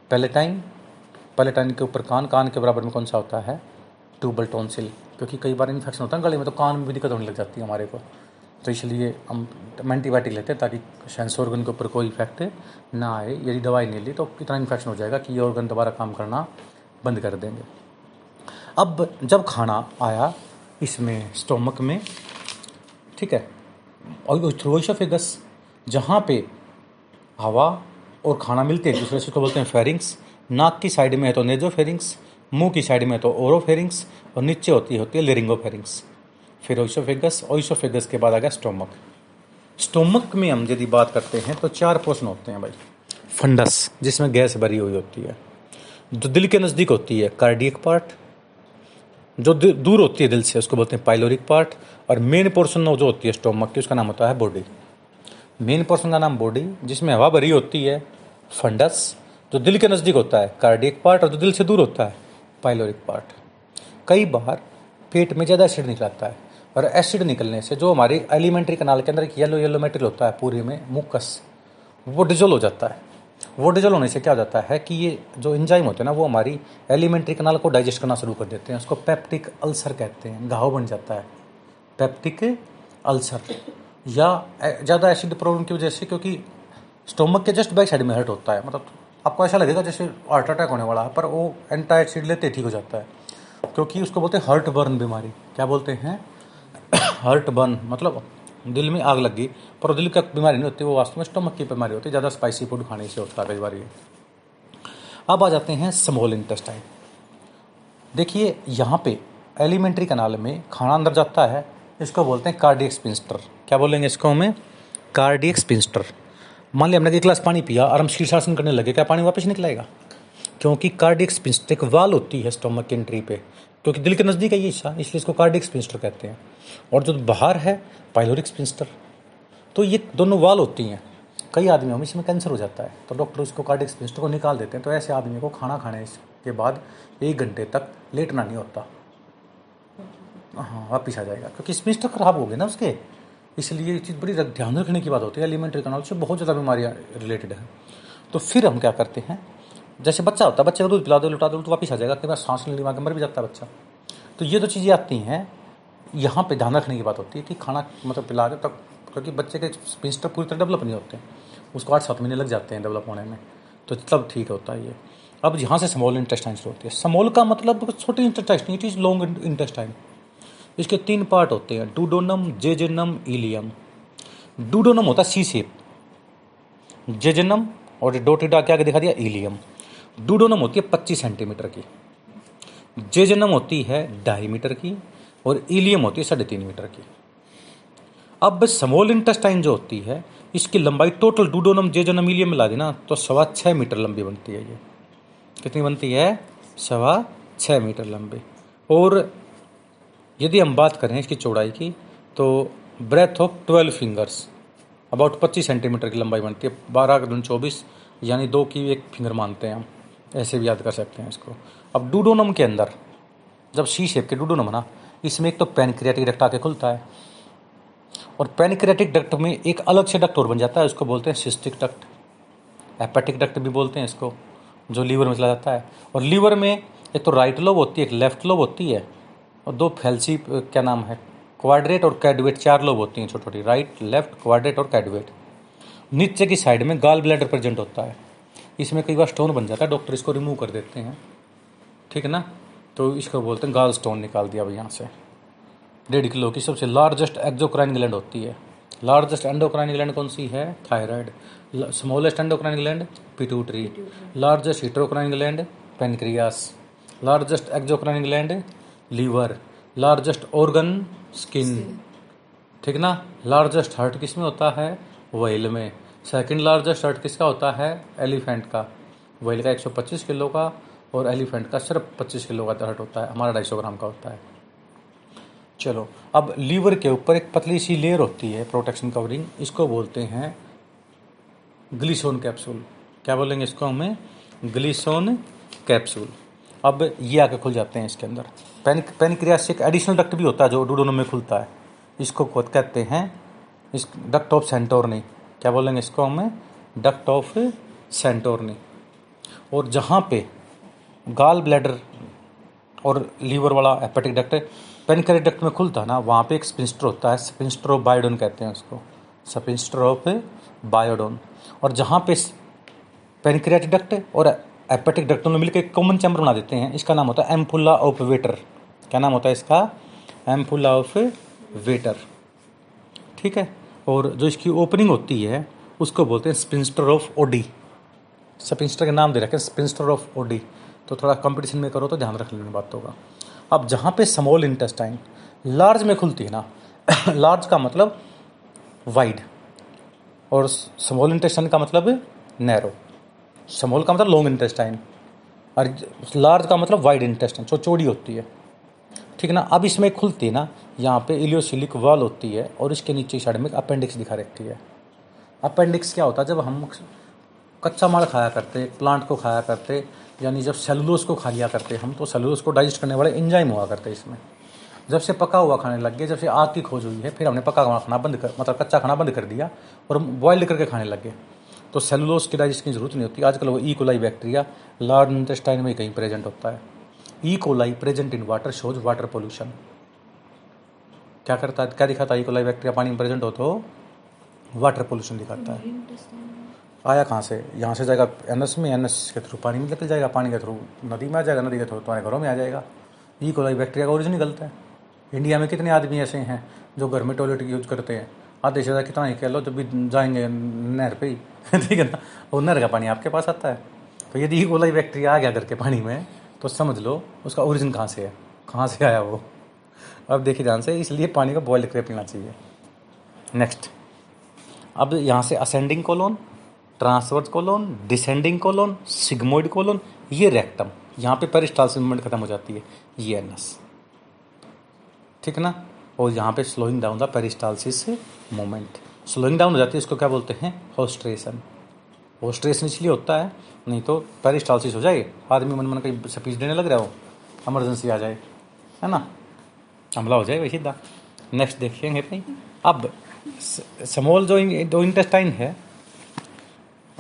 पैलेटाइन, पैलेटाइन के ऊपर कान, कान के बराबर में कौन सा होता है? Tubal tonsil. क्योंकि कई बार इन्फेक्शन होता है गले में तो कान में भी दिक्कत होने लग जाती है हमारे को, तो इसलिए हम एंटीबायोटिक लेते हैं ताकि सेंस ऑर्गन के ऊपर कोई इफेक्ट ना आए। यदि दवाई नहीं ली तो इतना इन्फेक्शन हो जाएगा कि ये ऑर्गन दोबारा काम करना बंद कर देंगे। अब जब खाना आया इसमें स्टोमक में, ठीक है, और थ्रू इसोफेगस जहाँ पे हवा और खाना मिलते हैं दूसरे से, उसको बोलते हैं फेरिंग्स। नाक की साइड में है तो नेजो फेरिंग्स, मुंह की साइड में है तो ओरो फेरिंग्स, और नीचे होती है लेरिंगो फेरिंग्स। फिर ओइसोफेगस, ओइसोफेगस के बाद आ गया स्टोमक। स्टोमक में हम यदि बात करते हैं तो चार पोर्शन होते हैं भाई। फंडस जिसमें गैस भरी हुई होती है, जो दिल के नज़दीक होती है कार्डियक पार्ट, जो दूर होती है दिल से उसको बोलते हैं पाइलोरिक पार्ट। और मेन पोर्शन जो होती है स्टोमक की उसका नाम होता है बॉडी। मेन पोर्शन का नाम बॉडी, जिसमें हवा भरी होती है फंडस, जो दिल के नज़दीक होता है कार्डियक पार्ट, और जो दिल से दूर होता है पाइलोरिक पार्ट। कई बार पेट में ज़्यादा एसिड निकल आता है, और एसिड निकलने से जो हमारी एलिमेंट्री कनाल के अंदर एक येलो मेटेरियल होता है पूरे में, मुकस, वो डिजोल्व हो जाता है। वो डिजोल्व होने से क्या हो जाता है कि ये जो एंजाइम होते हैं ना, वो हमारी एलिमेंट्री कनाल को डाइजेस्ट करना शुरू कर देते हैं। उसको पेप्टिक अल्सर कहते हैं, घाव बन जाता है पेप्टिक अल्सर। या ज़्यादा एसिड प्रॉब्लम की वजह से, क्योंकि स्टोमक के जस्ट बैक साइड में हर्ट होता है, मतलब आपको ऐसा लगेगा जैसे हार्ट अटैक होने वाला है, पर वो एंटी एसिड लेते ठीक हो जाता है। क्योंकि उसको बोलते हैं हर्ट बर्न बीमारी। क्या बोलते हैं? हर्ट बर्न, मतलब दिल में आग लग गई, पर दिल का बीमारी नहीं होती, वो वास्तव में स्टोमक की बीमारी होती है, ज़्यादा स्पाइसी फूड खाने से होता है कई बार ये। अब आ जाते हैं स्मॉल इंटेस्टाइन। देखिए यहाँ पे एलिमेंट्री कनाल में खाना अंदर जाता है, इसको बोलते हैं कार्डियक स्पिंस्टर। क्या बोलेंगे इसको हमें? Cardiac sphincter. मान लिया हमने एक गिलास पानी पिया और हम शीर्षासन करने लगे, क्या पानी वापस निकलाएगा? क्योंकि कार्डियक स्पिंस्टर एक वाल होती है स्टोमक की एंट्री पे, क्योंकि दिल के नज़दीक है ये हिस्सा, इसलिए इसको कार्डियक स्पिंस्टर कहते हैं। और जो बाहर है पाइलोरिक स्पिंस्टर। तो ये दोनों वाल होती हैं। कई आदमियों में इसमें कैंसर हो जाता है तो डॉक्टर उसको कार्डियक स्पिंस्टर को निकाल देते हैं। तो ऐसे आदमी को खाना खाने के बाद 1 घंटे तक लेटना नहीं होता, हाँ वापिस आ जाएगा, क्योंकि स्पिंस्टर खराब हो गए ना उसके। इसलिए ये चीज़ बड़ी ध्यान रखने की बात होती है। एलिमेंट्री कनाल से बहुत ज़्यादा बीमारियाँ रिलेटेड है। तो फिर हम क्या करते हैं, जैसे बच्चा होता है, बच्चे को दूध पिला दो, लुटा दो, तो वापस आ जाएगा, कई बार सांस लेने दिमाग मर भी जाता है बच्चा। तो ये तो चीज़ें आती हैं, यहाँ पे ध्यान रखने की बात होती है कि खाना मतलब पिला दो तब, क्योंकि बच्चे के स्पिंस्टर पूरी तरह डेवलप नहीं होते हैं, उसको 8-7 महीने लग जाते हैं डेवलप होने में, तो तब ठीक होता है ये। अब यहाँ से स्मॉल इंटेस्टाइन शुरू होती है। स्मॉल का मतलब छोटी intestine, it is long intestine. इसके 3 पार्ट होते हैं, डूडोनम, जेजेनम, इलियम। डूडोनम होता है सी शेप, जेजेनम और डोटिडा क्या दिखा दिया, इलियम। डूडोनम होती है 25 सेंटीमीटर की, जेजेनम होती है डायमीटर की, और इलियम होती है 3.5 मीटर की। अब स्मॉल इंटेस्टाइन जो होती है, इसकी लंबाई टोटल डूडोनम, जेजेनम, इलियम मिला देना तो 6.25 मीटर लंबी बनती है ये। कितनी बनती है? 6.25 मीटर लंबी। और यदि हम बात करें इसकी चौड़ाई की तो breadth of 12 fingers about 25 centimetre की लंबाई बनती है। 12×24 यानी 2 की 1 फिंगर मानते हैं हम, ऐसे भी याद कर सकते हैं इसको। अब डूडोनम के अंदर जब सी शेप के डूडोनम है ना, इसमें एक तो पैनक्रियाटिक रेक्टा के खुलता है और पैनक्रियाटिक डक्ट में एक अलग से डक्ट और बन जाता है, उसको बोलते हैं सिस्टिक डक्ट, हेपेटिक डक्ट भी बोलते हैं इसको, जो लीवर में चला जाता है। और लीवर में एक तो राइट लोब होती है, एक लेफ्ट लोब होती है, और दो फैल्सी क्या नाम है, क्वाड्रेट और कैडवेट, चार लोब होती हैं छोटी छोटी, राइट लेफ्ट क्वाड्रेट और कैडवेट। नीचे की साइड में गाल ब्लैडर प्रेजेंट होता है, इसमें कई बार स्टोन बन जाता है, डॉक्टर इसको रिमूव कर देते हैं, ठीक है ना, तो इसको बोलते हैं गाल स्टोन, निकाल दिया। अब यहाँ से 1.5 किलो की सबसे लार्जेस्ट एक्सोक्राइन ग्लैंड होती है। लार्जेस्ट एंडोक्राइन ग्लैंड कौन सी है? Thyroid. Smallest endocrine gland pituitary. Largest heterocrine gland pancreas. Largest exocrine gland liver. Largest organ skin, ठीक ना। लार्जेस्ट हार्ट किस में होता है? व्हेल में। सेकंड लार्जेस्ट हार्ट किसका होता है? एलिफेंट का। व्हेल का 125 किलो का और एलिफेंट का सिर्फ 25 किलो का हार्ट होता है, हमारा 250 ग्राम का होता है। चलो, अब लीवर के ऊपर एक पतली सी लेयर होती है प्रोटेक्शन कवरिंग, इसको बोलते हैं ग्लिसोन कैप्सूल। क्या बोलेंगे इसको हमें? Glisson capsule. अब ये आके खुल जाते हैं इसके अंदर। पेनक्रियास से एक एडिशनल डक्ट भी होता है जो डूडोनम में खुलता है, इसको कहते हैं इस डक्ट ऑफ सेंटोरनी। क्या बोलेंगे इसको हमें? Duct of Santorini. और जहाँ पे गाल ब्लैडर और लीवर वाला हेपेटिक डक्ट पेनक्रियाटिक डक्ट में खुलता है ना, वहाँ पे एक स्पिंस्टर होता है, स्पिंस्टर ऑफ बायोडोन कहते हैं उसको, स्पिंस्टर ऑफ बायोडोन। और जहाँ पे पेनक्रियाटिक डक्ट और हेपेटिक डक्ट में मिलकर एक कॉमन चैम्बर बना देते हैं, इसका नाम होता है एम्पुला ऑफ वेटर। क्या नाम होता है इसका? एम्पुला ऑफ वेटर, ठीक है। और जो इसकी ओपनिंग होती है उसको बोलते हैं स्पिंस्टर ऑफ ओडी। स्पिंस्टर के नाम दे रखे हैं स्पिंस्टर ऑफ ओडी, तो थोड़ा कंपटीशन में करो तो ध्यान रख लेना बातों का। अब जहाँ पे स्मॉल इंटेस्टाइन लार्ज में खुलती है ना, लार्ज का मतलब वाइड और स्मॉल इंटेस्टाइन का मतलब नैरो। स्मॉल का मतलब लॉन्ग इंटेस्टाइन और लार्ज का मतलब वाइड इंटेस्टाइन, जो चौड़ी होती है, ठीक ना। अब इसमें खुलती है ना, यहाँ पे इलियोसिलिक वॉल होती है और इसके नीचे की साइड में अपेंडिक्स दिखा रखती है। अपेंडिक्स क्या होता है? जब हम कच्चा माल खाया करते, प्लांट को खाया करते, यानी जब सेलुलोज को खा लिया करते हम, तो सेलुलोज को डाइजेस्ट करने वाले एंजाइम हुआ करते इसमें। जब से पका हुआ खाने लग गए, जब से आग की खोज हुई है, फिर हमने पका हुआ खाना बंद कर, मतलब कच्चा खाना बंद कर दिया और हम बॉयल करके खाने लग गए, तो सेलुलोज की डाइजेस्ट की जरूरत नहीं होती। आजकल वो E coli bacteria large intestine में कहीं प्रेजेंट होता है। E coli present in water shows water pollution. क्या करता है, क्या दिखाता है? ई कोलाई बैक्टीरिया पानी में प्रेजेंट हो तो वाटर पोल्यूशन दिखाता है। आया कहाँ से? यहाँ से जाएगा एनएस में, एनएस के थ्रू पानी में निकल जाएगा, पानी के थ्रू नदी में आ जाएगा, नदी के थ्रू तुम्हारे घरों में आ जाएगा। ई कोलाई बैक्टीरिया का ओरिजिन निकलता है। इंडिया में कितने आदमी ऐसे हैं जो घर में टॉयलेट यूज करते हैं? आधे से ज़्यादा कितना ही कह लो, जब भी जाएंगे नहर पे ही, ठीक है ना, वो नहर का पानी आपके पास आता है। तो यदि ई कोलाई बैक्टीरिया आ गया घर के पानी में, तो समझ लो उसका ओरिजिन कहाँ से है, कहाँ से आया वो। अब देखिए ध्यान से, इसलिए पानी को बॉयल करके पीना चाहिए। नेक्स्ट, अब यहाँ से ascending colon, transverse colon, descending colon, sigmoid colon, ये रेक्टम, यहाँ पे पेरिस्टाल्स मूवमेंट खत्म हो जाती है, ये एनस, ठीक है ना। और यहाँ पे slowing down the peristalsis movement, slowing down हो जाती है, इसको क्या बोलते हैं? होस्ट्रेशन। होस्ट्रेशन इसलिए होता है, नहीं तो पेरिस्टालसिस हो जाए, आदमी मन मन कहीं स्पीच देने लग रहा हो, एमरजेंसी आ जाए, है ना, हमला हो जाए वही सीधा। नेक्स्ट देखेंगे भाई, अब स्मॉल जो इंटेस्टाइन है,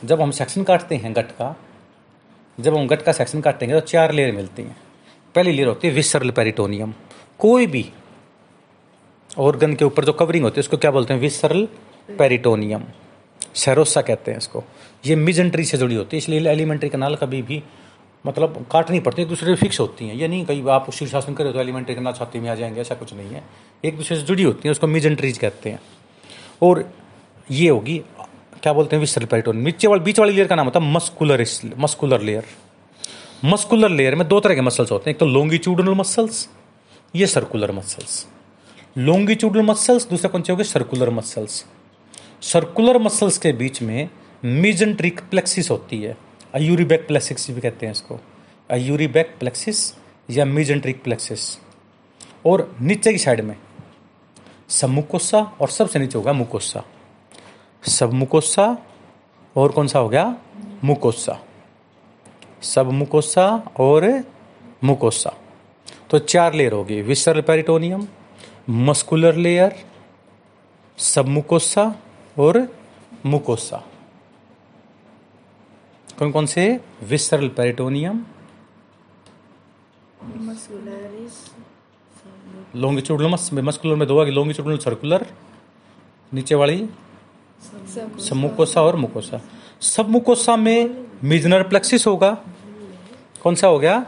जब हम सेक्शन काटते हैं गट का, जब हम गट का सेक्शन काटेंगे तो चार लेयर मिलती हैं। पहली लेयर होती है विसरल पेरिटोनियम। कोई भी ऑर्गन के ऊपर जो कवरिंग होती है उसको क्या बोलते हैं? विसरल पेरिटोनियम, सेरोसा कहते हैं इसको। ये मिजेंट्री से जुड़ी होती है, इसलिए एलिमेंट्री कनाल कभी भी मतलब काटनी पड़ती है, एक दूसरे से फिक्स होती हैं। ये नहीं कहीं आप शीर्षासन करें तो एलिमेंट्री कनाल छाती में आ जाएंगे, ऐसा कुछ नहीं है, एक दूसरे से जुड़ी होती हैं, उसको मिजेंट्रीज कहते हैं। और ये होगी क्या बोलते हैं? Visceral peritoneum. बीच वाली लेयर का नाम होता है मस्कुलर लेयर। मस्कुलर लेयर में दो तरह के मसल्स होते हैं, एक तो लोंगिट्यूडनल मसल्स, ये सर्कुलर मसल्स। लोंगिट्यूडनल मसल्स, दूसरा कौन से हो गए? Circular muscles. सर्कुलर मसल्स के बीच में मेसेन्ट्रिक प्लेक्सिस होती है, आयूरीबैक प्लेक्सिस भी कहते हैं इसको, आयूरीबैक प्लेक्सिस या मेसेन्ट्रिक प्लेक्सिस। और नीचे की साइड में सब मुकोसा, और सबसे नीचे होगा मुकोसा, सब मुकोसा, और कौन सा हो गया? मुकोसा, सब मुकोसा और मुकोसा। तो चार लेयर होगी, visceral peritoneum, muscular layer, submucosa और मुकोसा। कौन कौन से? विसरल पेरिटोनियम, लॉन्गिट्यूडनल मस्कुलर में दो आगे लॉन्गिट्यूडनल सर्कुलर, नीचे वाली सबमुकोसा और मुकोसा। सबमुकोसा में मेइसनर प्लेक्सिस होगा। कौन सा हो गया?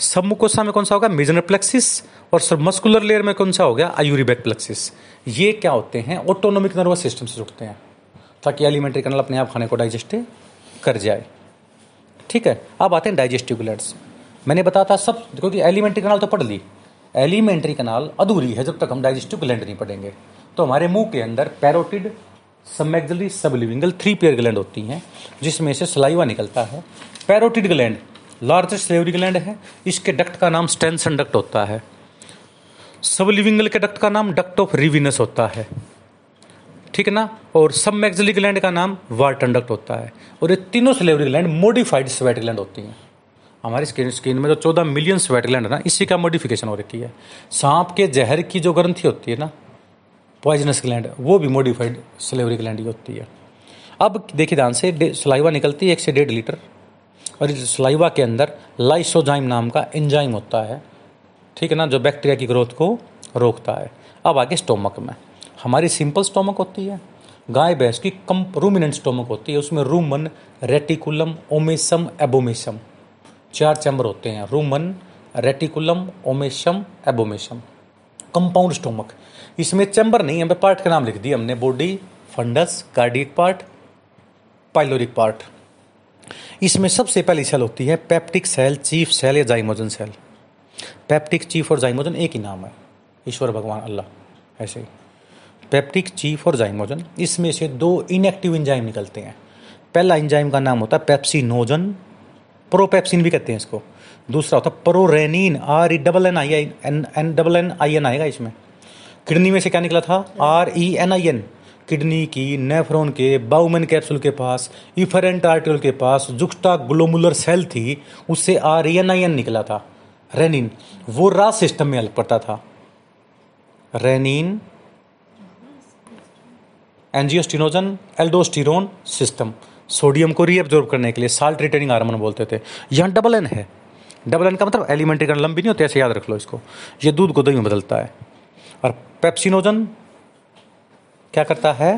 सबमुकोसा में कौन सा होगा? Meissner plexus. और सबमस्कुलर लेयर में कौन सा हो गया? Auerbach plexus. ये क्या होते हैं? ऑटोनोमिक नर्वस सिस्टम से जुड़ते हैं ताकि एलिमेंट्री कैनाल अपने आप खाने को डाइजेस्ट कर जाए। ठीक है, अब आते हैं डाइजेस्टिव ग्लैंड्स। मैंने बताया था सब, क्योंकि एलिमेंट्री कैनाल तो पढ़ ली, एलिमेंट्री कैनाल अधूरी है जब तक हम डाइजेस्टिव ग्लैंड नहीं पढ़ेंगे। तो हमारे मुंह के अंदर parotid, submaxillary, sublingual 3 pair gland होती हैं जिसमें से सलाइवा निकलता है। Parotid gland largest salivary gland है, इसके डक्ट का नाम स्टेंसन डक्ट होता है। सबलिविंगल के डक्ट का नाम डक्ट ऑफ रिविनस होता है, ठीक है ना। और सबमैक्सिलरी ग्लैंड का नाम वार्टन डक्ट होता है। और ये तीनों salivary gland modified sweat gland होती हैं। हमारी स्किन में जो 14 मिलियन स्वेट ग्लैंड है ना, इसी का मॉडिफिकेशन हो रखी है। सांप के जहर की जो ग्रंथि होती है ना, पॉइजनस ग्लैंड, वो भी मॉडिफाइड स्लेवरी ग्लैंड ही होती है। अब देखिए ध्यान से, सलाइवा निकलती है 1 से 1.5 लीटर और इस सलाइवा के अंदर लाइसोजाइम नाम का एंजाइम होता है, ठीक है ना, जो बैक्टीरिया की ग्रोथ को रोकता है। अब आगे स्टोमक में हमारी सिंपल स्टोमक होती है, गाय भैंस की कम रूमिनेंट स्टोमक होती है। उसमें rumen, reticulum, omasum, abomasum 4 chamber होते हैं। Rumen, reticulum, omasum, abomasum. Compound stomach, इसमें चैम्बर नहीं, हमें पार्ट का नाम लिख दिया हमने, body, fundus, cardiac part, pyloric part. इसमें सबसे पहली सेल होती है पेप्टिक सेल, चीफ सेल या जाइमोजन सेल। पेप्टिक, चीफ और जाइमोजन एक ही नाम है, ईश्वर भगवान अल्लाह, ऐसे ही पेप्टिक, चीफ और जाइमोजन। इसमें से 2 इनएक्टिव एंजाइम निकलते हैं। पहला एंजाइम का नाम होता है पेप्सिनोजन, प्रोपेप्सिन भी कहते हैं इसको। दूसरा होता है प्रोरेनिन, RENIN आएगा इसमें। किडनी में से क्या निकला था? RENIN। किडनी की नेफ्रॉन के, बाउमन कैप्सूल के पास, इफरेंट आर्टिकल के पास जुक्स्टा ग्लोमुलर सेल थी, उससे RENIN निकला था, रेनिन। वो रास सिस्टम में हेल्प करता था। Renin, angiotensinogen, aldosterone system, sodium को रीअब्जॉर्ब करने के लिए साल्ट रिटेनिंग हार्मोन बोलते थे। यहाँ डबल N है। डबल N का मतलब एलिमेंट्री का लंबी नहीं होती, ऐसे याद रख लो इसको। ये दूध को दही में बदलता है। और पेप्सिनोजन क्या करता है?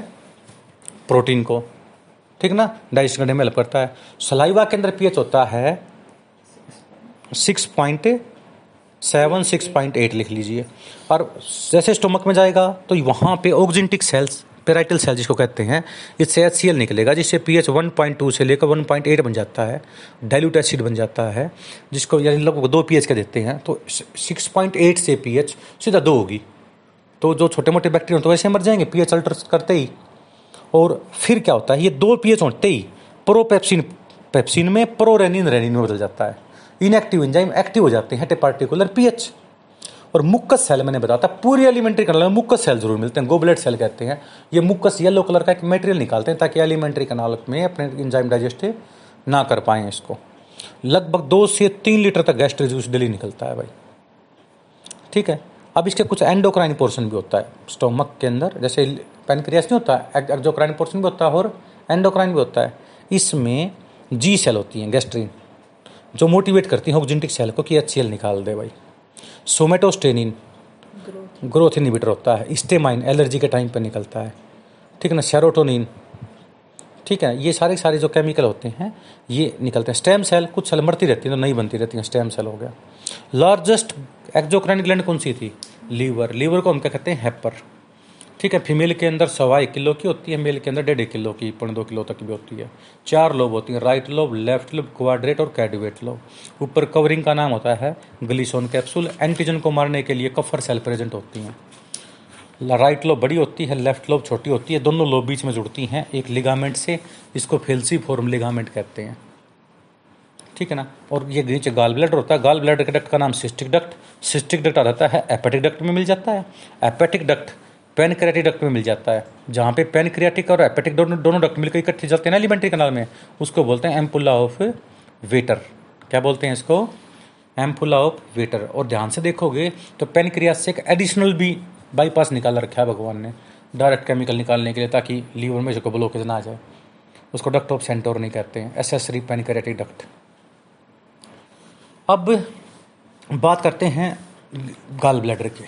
प्रोटीन को, ठीक ना, डाइजेस्ट करने में हेल्प करता है। सलाइवा के अंदर pH होता है 6.7, 6.8 लिख लीजिए। और जैसे स्टोमक में जाएगा तो वहाँ पे ऑक्सिनटिक सेल्स, पेराइटल सेल जिसको कहते हैं, इससे HCl निकलेगा जिससे pH 1.2 से लेकर 1.8 बन जाता है, डाइल्यूट एसिड बन जाता है जिसको, यानी लोग 2 pH का देते हैं। तो 6.8 से pH सीधा 2 होगी, तो जो छोटे मोटे बैक्टीरिया तो वैसे मर जाएंगे pH अल्टर करते ही। और फिर क्या होता है, ये 2 pH होते ही प्रोपेप्सिन, पेप्सिन में प्रोरेनिन, रेनिन में बदल जाता है। इनएक्टिव एंजाइम एक्टिव हो जाते हैं एट ए पार्टिकुलर pH। और मुक्कस सेल मैंने बताया था, पूरी एलिमेंट्री कैनाल में मुक्कस सेल जरूर मिलते हैं, गोबलेट सेल कहते हैं। ये मुक्कस येलो कलर का एक मटेरियल निकालते हैं ताकि एलिमेंट्री कैनाल में अपने एंजाइम डाइजेस्ट ना कर पाएँ इसको। लगभग 2 से 3 लीटर तक गैस्ट्रिक जूस डेली निकलता है भाई, ठीक है। अब इसके कुछ एंडोक्राइन पोर्शन भी होता है स्टोमक के अंदर, जैसे पैनक्रियास नहीं होता, एक्सोक्राइन पोर्शन भी होता है और एंडोक्राइन भी होता है। इसमें जी सेल होती हैं, गैस्ट्रिन, जो मोटिवेट करती हैं ऑक्सिनटिक सेल को कि HCl निकाल दे भाई। सोमेटोस्टेनिन ग्रोथ इनहिबिटर होता है, स्टेमाइन एलर्जी के टाइम पर निकलता है, ठीक है ना, सेरोटोनिन, ठीक है। ये सारे जो केमिकल होते हैं ये निकलते हैं। स्टेम सेल, कुछ सेल मरती रहती है तो नहीं बनती रहती है, स्टेम सेल हो गया। लार्जेस्ट एक्सोक्राइन ग्लैंड कौन सी थी? लीवर। लीवर को हम क्या कहते हैं? हैपर, ठीक है। फीमेल के अंदर 1.25 किलो की होती है, मेल के अंदर 1.5 किलो की, 1.5 किलो तक भी होती है। 4 लोब होती हैं, right lobe, left lobe, quadrate और कैडवेट लोब। ऊपर कवरिंग का नाम होता है ग्लिसोन कैप्सूल। एंटीजन को मारने के लिए कफर सेल प्रेजेंट होती हैं। राइट लोब बड़ी होती है, लेफ्ट लोब छोटी होती है, दोनों लोब बीच में जुड़ती हैं एक लिगामेंट से, इसको फेल्सी फॉर्म लिगामेंट कहते हैं, ठीक है ना। और ये नीचे गाल ब्लैडर होता है, गाल ब्लैडर के डक्ट का नाम सिस्टिक डक्ट। सिस्टिक डक्ट आ जाता है एपेटिक डक्ट में मिल जाता है, एपेटिक डक्ट पेनक्रियाटिक डक्ट में मिल जाता है। जहाँ पे पेनक्रियाटिक और एपेटिक दोनों डक्ट मिलकर इकट्ठे जाते हैं ना एलिमेंट्री कैनाल में, उसको बोलते हैं एम्पुला ऑफ वेटर। क्या बोलते हैं इसको? Ampulla of Vater. और ध्यान से देखोगे तो पेनक्रियास से एक एडिशनल भी बाईपास निकाल रखा है भगवान ने डायरेक्ट केमिकल निकालने के लिए, ताकि लीवर में जो ब्लॉकेज ना आ जाए। उसको डक्ट ऑफ सेंटोरनी कहते हैं, एक्सेसरी पैनक्रियाटिक डक्ट। अब बात करते हैं गाल ब्लैडर के।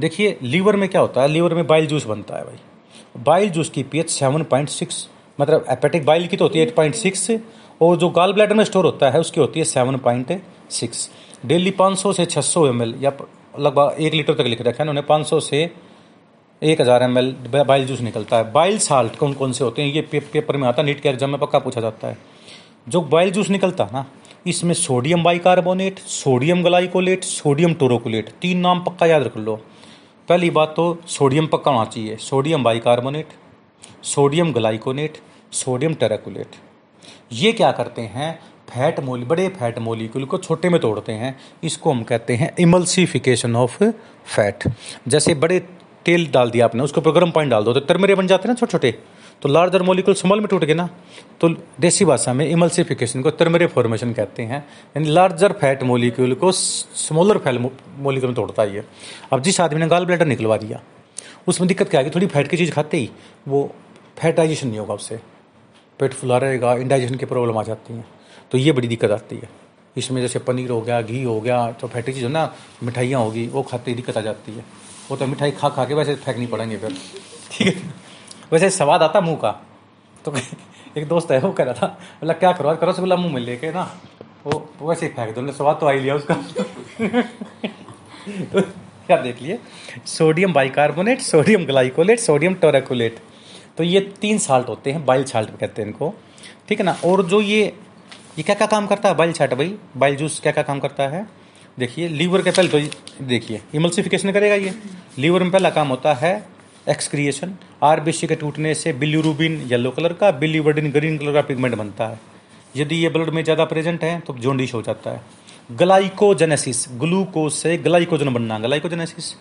देखिए लीवर में क्या होता है, लीवर में बाइल जूस बनता है भाई। बाइल जूस की पीएच 7.6, मतलब एपेटिक बाइल की तो होती है 8.6, और जो गाल ब्लैडर में स्टोर होता है उसकी होती है 7.6। डेली 500 से 600 ml या लगभग 1 लीटर तक लिख रखा है उन्होंने, 500 से 1000 ml बाइल जूस निकलता है। बाइल साल्ट कौन कौन से होते हैं, ये पेपर में आता, नीट के एग्जाम में पक्का पूछा जाता है। जो बाइल जूस निकलता है ना, इसमें sodium bicarbonate, sodium glycolate, sodium taurocholate, 3 नाम पक्का याद रख लो। पहली बात तो सोडियम पक्का होना चाहिए, sodium bicarbonate, sodium ग्लाइकोनेट, sodium taurocholate. ये क्या करते हैं, फैट मोल, बड़े फैट मोलिक्यूल को छोटे में तोड़ते हैं। इसको हम कहते हैं इमल्सिफिकेशन ऑफ फैट। जैसे बड़े तेल डाल दिया आपने, उसके ऊपर गर्म पानी डाल दो तो तिरमिरे बन जाते हैं ना छोटे छोटे, तो लार्जर मोलिक्यूल स्मॉल में टूट गए ना, तो देसी भाषा में इमल्सिफिकेशन को तिरमिरे फॉर्मेशन कहते हैं। यानी लार्जर फैट मोलिक्यूल को स्मॉलर फैट मोलिक्यूल में तोड़ता है। अब जिस आदमी ने गाल ब्लैडर निकलवा दिया उसमें दिक्कत क्या आएगी, थोड़ी फैट की चीज़ खाते ही वो फैट डाइजेशन नहीं होगा, उससे पेट फुला रहेगा, इंडाइजेशन की प्रॉब्लम आ जाती है। तो ये बड़ी दिक्कत आती है इसमें, जैसे पनीर हो गया, घी हो गया, तो फैटी चीज़ हो ना, मिठाइयाँ होगी, वो खाते ही दिक्कत आ जाती है। वो तो मिठाई खा खा के वैसे फेंकनी पड़ेंगे फिर, ठीक है, वैसे स्वाद आता मुंह का। तो एक दोस्त है वो कह रहा था, बोला क्या करो करो, से बोला मुँह में लेके ना वो वैसे ही फेंक दो, उन्होंने स्वाद तो आ ही लिया उसका। तो क्या देख लिए, sodium bicarbonate, sodium glycolate, sodium taurocholate, तो ये 3 साल्ट होते हैं, बाइल साल्ट कहते हैं इनको, ठीक है ना। और जो ये क्या क्या काम करता है बाइल साल्ट भाई, बाइल जूस क्या क्या काम करता है, देखिए लीवर के पहले तो देखिए इमल्सिफिकेशन करेगा ये। लीवर में पहला काम होता है एक्सक्रिएशन। आरबीसी के टूटने से बिलिरुबिन येलो कलर का, बिलिवर्डिन ग्रीन कलर का पिगमेंट बनता है। यदि ये ब्लड में ज़्यादा प्रेजेंट है तो जॉन्डिस हो जाता है। ग्लाइकोजेनेसिस, ग्लूकोज से ग्लाइकोजन बनना, ग्लाइकोजेनेसिस।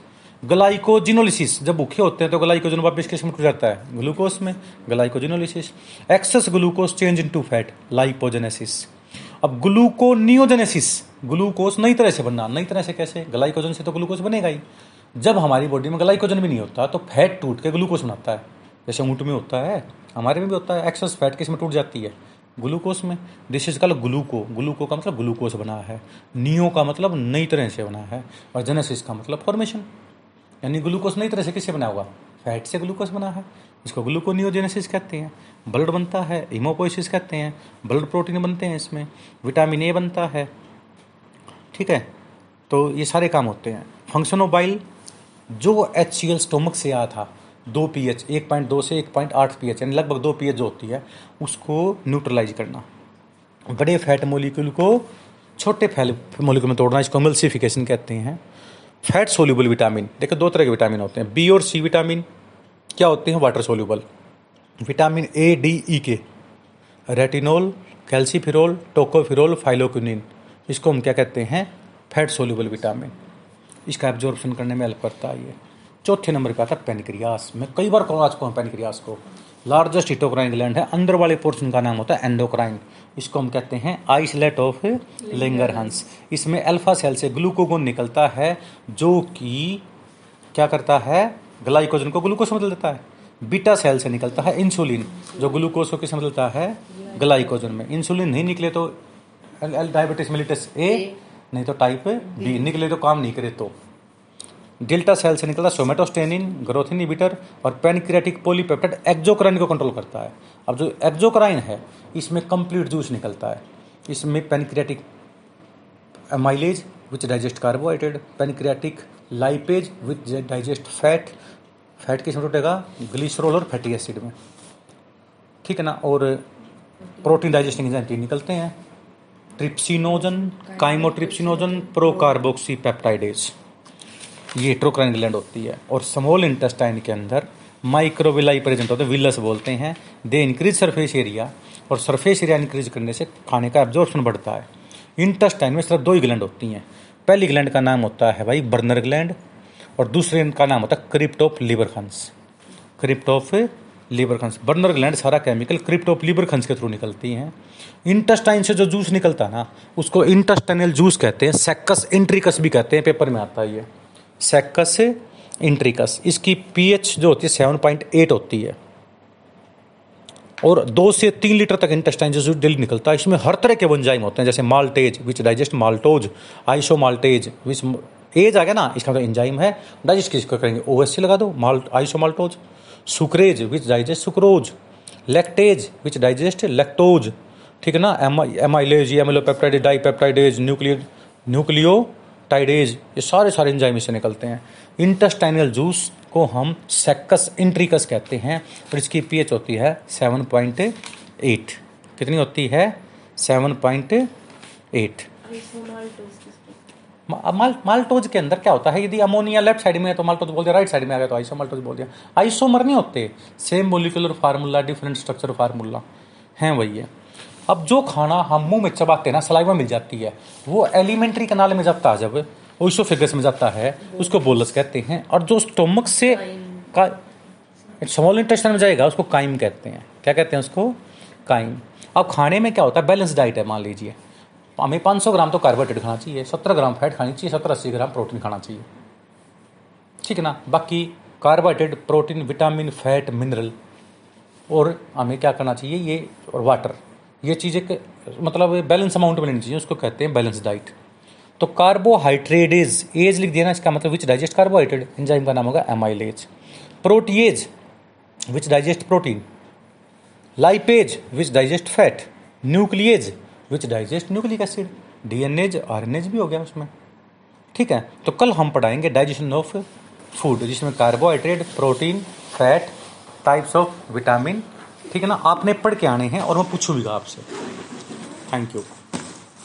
ग्लाइकोजिनोलिसिस, जब भूखे होते हैं तो ग्लाइकोजन वापस किस में टूट जाता है, ग्लूकोज में, glycogenolysis. Excess glucose change into fat, lipogenesis. अब ग्लूकोनियोजेनेसिस, ग्लूकोज नई तरह से बनना, नई तरह से कैसे, ग्लाइकोजन से तो ग्लूकोज बनेगा ही। जब हमारी बॉडी में ग्लाइकोजन भी नहीं होता तो फैट टूट के ग्लूकोज बनाता है, जैसे ऊँट में होता है, हमारे में भी होता है। एक्सेस फैट किस में टूट जाती है, ग्लूकोज में। This is called gluco, gluco का मतलब ग्लूकोज बना है, नियो का मतलब नई तरह से बना है, और जेनेसिस का मतलब फॉर्मेशन। यानी ग्लूकोज नई तरह से किससे बना हुआ, फैट से ग्लूकोज बना है, इसको ग्लूकोनियोजेनेसिस कहते हैं। ब्लड बनता है, हीमोपोइसिस कहते हैं, ब्लड प्रोटीन बनते हैं, इसमें विटामिन ए बनता है, ठीक है। तो ये सारे काम होते हैं। फंक्शन ऑफ बाइल, जो HCl स्टोमक से आया था 2 pH, 1.2 से 1.8 pH, यानी लगभग 2 pH जो होती है, उसको न्यूट्रलाइज करना, बड़े फैट मोलिक्यूल को छोटे फैट मोलिक्यूल में तोड़ना, इसको इमल्सिफिकेशन कहते हैं। फैट सोल्यूबल विटामिन, देखो 2 तरह के विटामिन होते हैं, B और C विटामिन। क्या होते हैं, water soluble. Vitamin A, D, E, K, retinol, calciferol, tocopherol, phylloquinone, इसको हम क्या कहते हैं, फैट सोल्यूबल विटामिन। इसका एब्जॉर्प्शन करने में हेल्प करता है ये। चौथे नंबर पे आता है पेनक्रियास। मैं कई बार कहूँ आज पेनक्रियास को लार्जेस्ट हिटोक्राइन ग्लैंड है, अंदर वाले पोर्शन का नाम होता है एंडोक्राइन। इसको हम कहते हैं आइसलेट ऑफ लैंगरहांस। इसमें अल्फा सेल से ग्लूकोगोन निकलता है, जो कि क्या करता है, ग्लाइकोजन को ग्लूकोज में बदल देता है। बीटा सेल से निकलता है इंसुलिन, जो ग्लूकोज को किस में बदलता है, ग्लाइकोजन में। इंसुलिन नहीं निकले तो डायबिटीज मिलिटस A, नहीं तो टाइप B, निकले तो काम नहीं करे। तो डेल्टा सेल से निकलता है सोमेटोस्टेनिन, ग्रोथ इनहिबिटर, और पेनक्रियाटिक पॉलीपेप्टाइड एक्जोक्राइन को कंट्रोल करता है। अब जो एक्जोक्राइन है इसमें कंप्लीट जूस निकलता है। इसमें pancreatic amylase which digest carbohydrate, pancreatic lipase which digest fat, fat किसमें टूटेगा, ग्लिसरॉल और फैटी एसिड में, ठीक है ना। और प्रोटीन डाइजेस्टिंग एंजाइम 3 निकलते हैं, ट्रिप्सिनोजन, काइमोट्रिप्सिनोजन, प्रोकार्बोक्सी पेप्टाइडेज। ये हिटोक्राइन ग्लैंड होती है। और स्मॉल इंटेस्टाइन के अंदर माइक्रोविलाई प्रेजेंट होते हैं, विलस बोलते हैं। दे इंक्रीज सरफेस एरिया, और सरफेस एरिया इंक्रीज करने से खाने का एब्जॉर्प्शन बढ़ता है। इंटेस्टाइन में सिर्फ 2 ही ग्लैंड होती हैं। पहली ग्लैंड का नाम होता है भाई बर्नर ग्लैंड, और दूसरे का नाम होता है crypt of Lieberkuhn, crypt of Lieberkuhn. Brunner gland सारा केमिकल क्रिप्ट ऑफ लीबरखंस के थ्रू निकलती हैं। इंटेस्टाइन से जो जूस निकलता है ना, उसको इंटेस्टाइनल जूस कहते हैं, सेक्कस इंट्रिकस भी कहते हैं, पेपर में आता है ये, सेक्कस इंट्रिकस, इसकी पीएच जो होती है 7.8 होती है और 2 से 3 लीटर तक इंटेस्टाइन जो डेली निकलता है। इसमें हर तरह के एंजाइम होते हैं, जैसे maltase which digest maltose, iso maltase which एज आ गया ना, इसका तो एंजाइम है डाइजेस्ट किसको करेंगे, ओएससी लगा दो, malt iso maltose, sucrase which digest sucrose, lactase which digest lactose, ठीक है ना, एमाइलेज, एमिलोपेप्टाइड, डाइपेप्टाइडेज, न्यूक्लियोटाइडेज, ये सारे एंजाइम इससे निकलते हैं। इंटेस्टाइनल जूस को हम सेक्कस इंट्रिकस कहते हैं और इसकी पीएच होती है 7.8, कितनी होती है 7.8। माल्टोज के अंदर क्या होता है, यदि अमोनिया लेफ्ट साइड में है तो माल्टोज बोल दिया, राइट साइड में आ गया तो आइसो माल्टोज बोल दिया। आइसोमर नहीं होते, same molecular formula, different structure formula हैं वही है। अब जो खाना हम मुंह में चबाते हैं ना, सलाइवा मिल जाती है, वो एलिमेंट्री कनाल में जाता है, जब ओइसोफेगस में जाता है उसको बोलस कहते हैं, और जो स्टोमक से का स्मॉल इंटेस्टाइन में जाएगा उसको काइम कहते हैं। क्या कहते हैं उसको? काइम। अब खाने में क्या होता है, बैलेंस डाइट है, मान लीजिए हमें 500 ग्राम तो कार्बोहाइड्रेट खाना चाहिए, 17 ग्राम फैट खानी चाहिए, 70-80 ग्राम प्रोटीन खाना चाहिए, ठीक है ना। बाकी carbohydrate, protein, vitamin, fat, mineral और हमें क्या करना चाहिए, ये और वाटर, ये चीज़ें मतलब बैलेंस अमाउंट में लेनी चाहिए, उसको कहते हैं बैलेंस डाइट। तो कार्बोहाइड्रेटेज, एज लिख दिया ना, इसका मतलब विच डाइजेस्ट कार्बोहाइड्रेट, एंजाइम का नाम होगा amylase. Protease which digest protein, lipase which digest fat, nuclease which digest nucleic acid, DNase, RNase भी हो गया उसमें, ठीक है। तो कल हम पढ़ाएंगे डाइजेशन ऑफ फूड, जिसमें carbohydrate, protein, fat, types of vitamin, ठीक है ना, आपने पढ़ के आने हैं और मैं पूछूंगा आपसे। Thank you.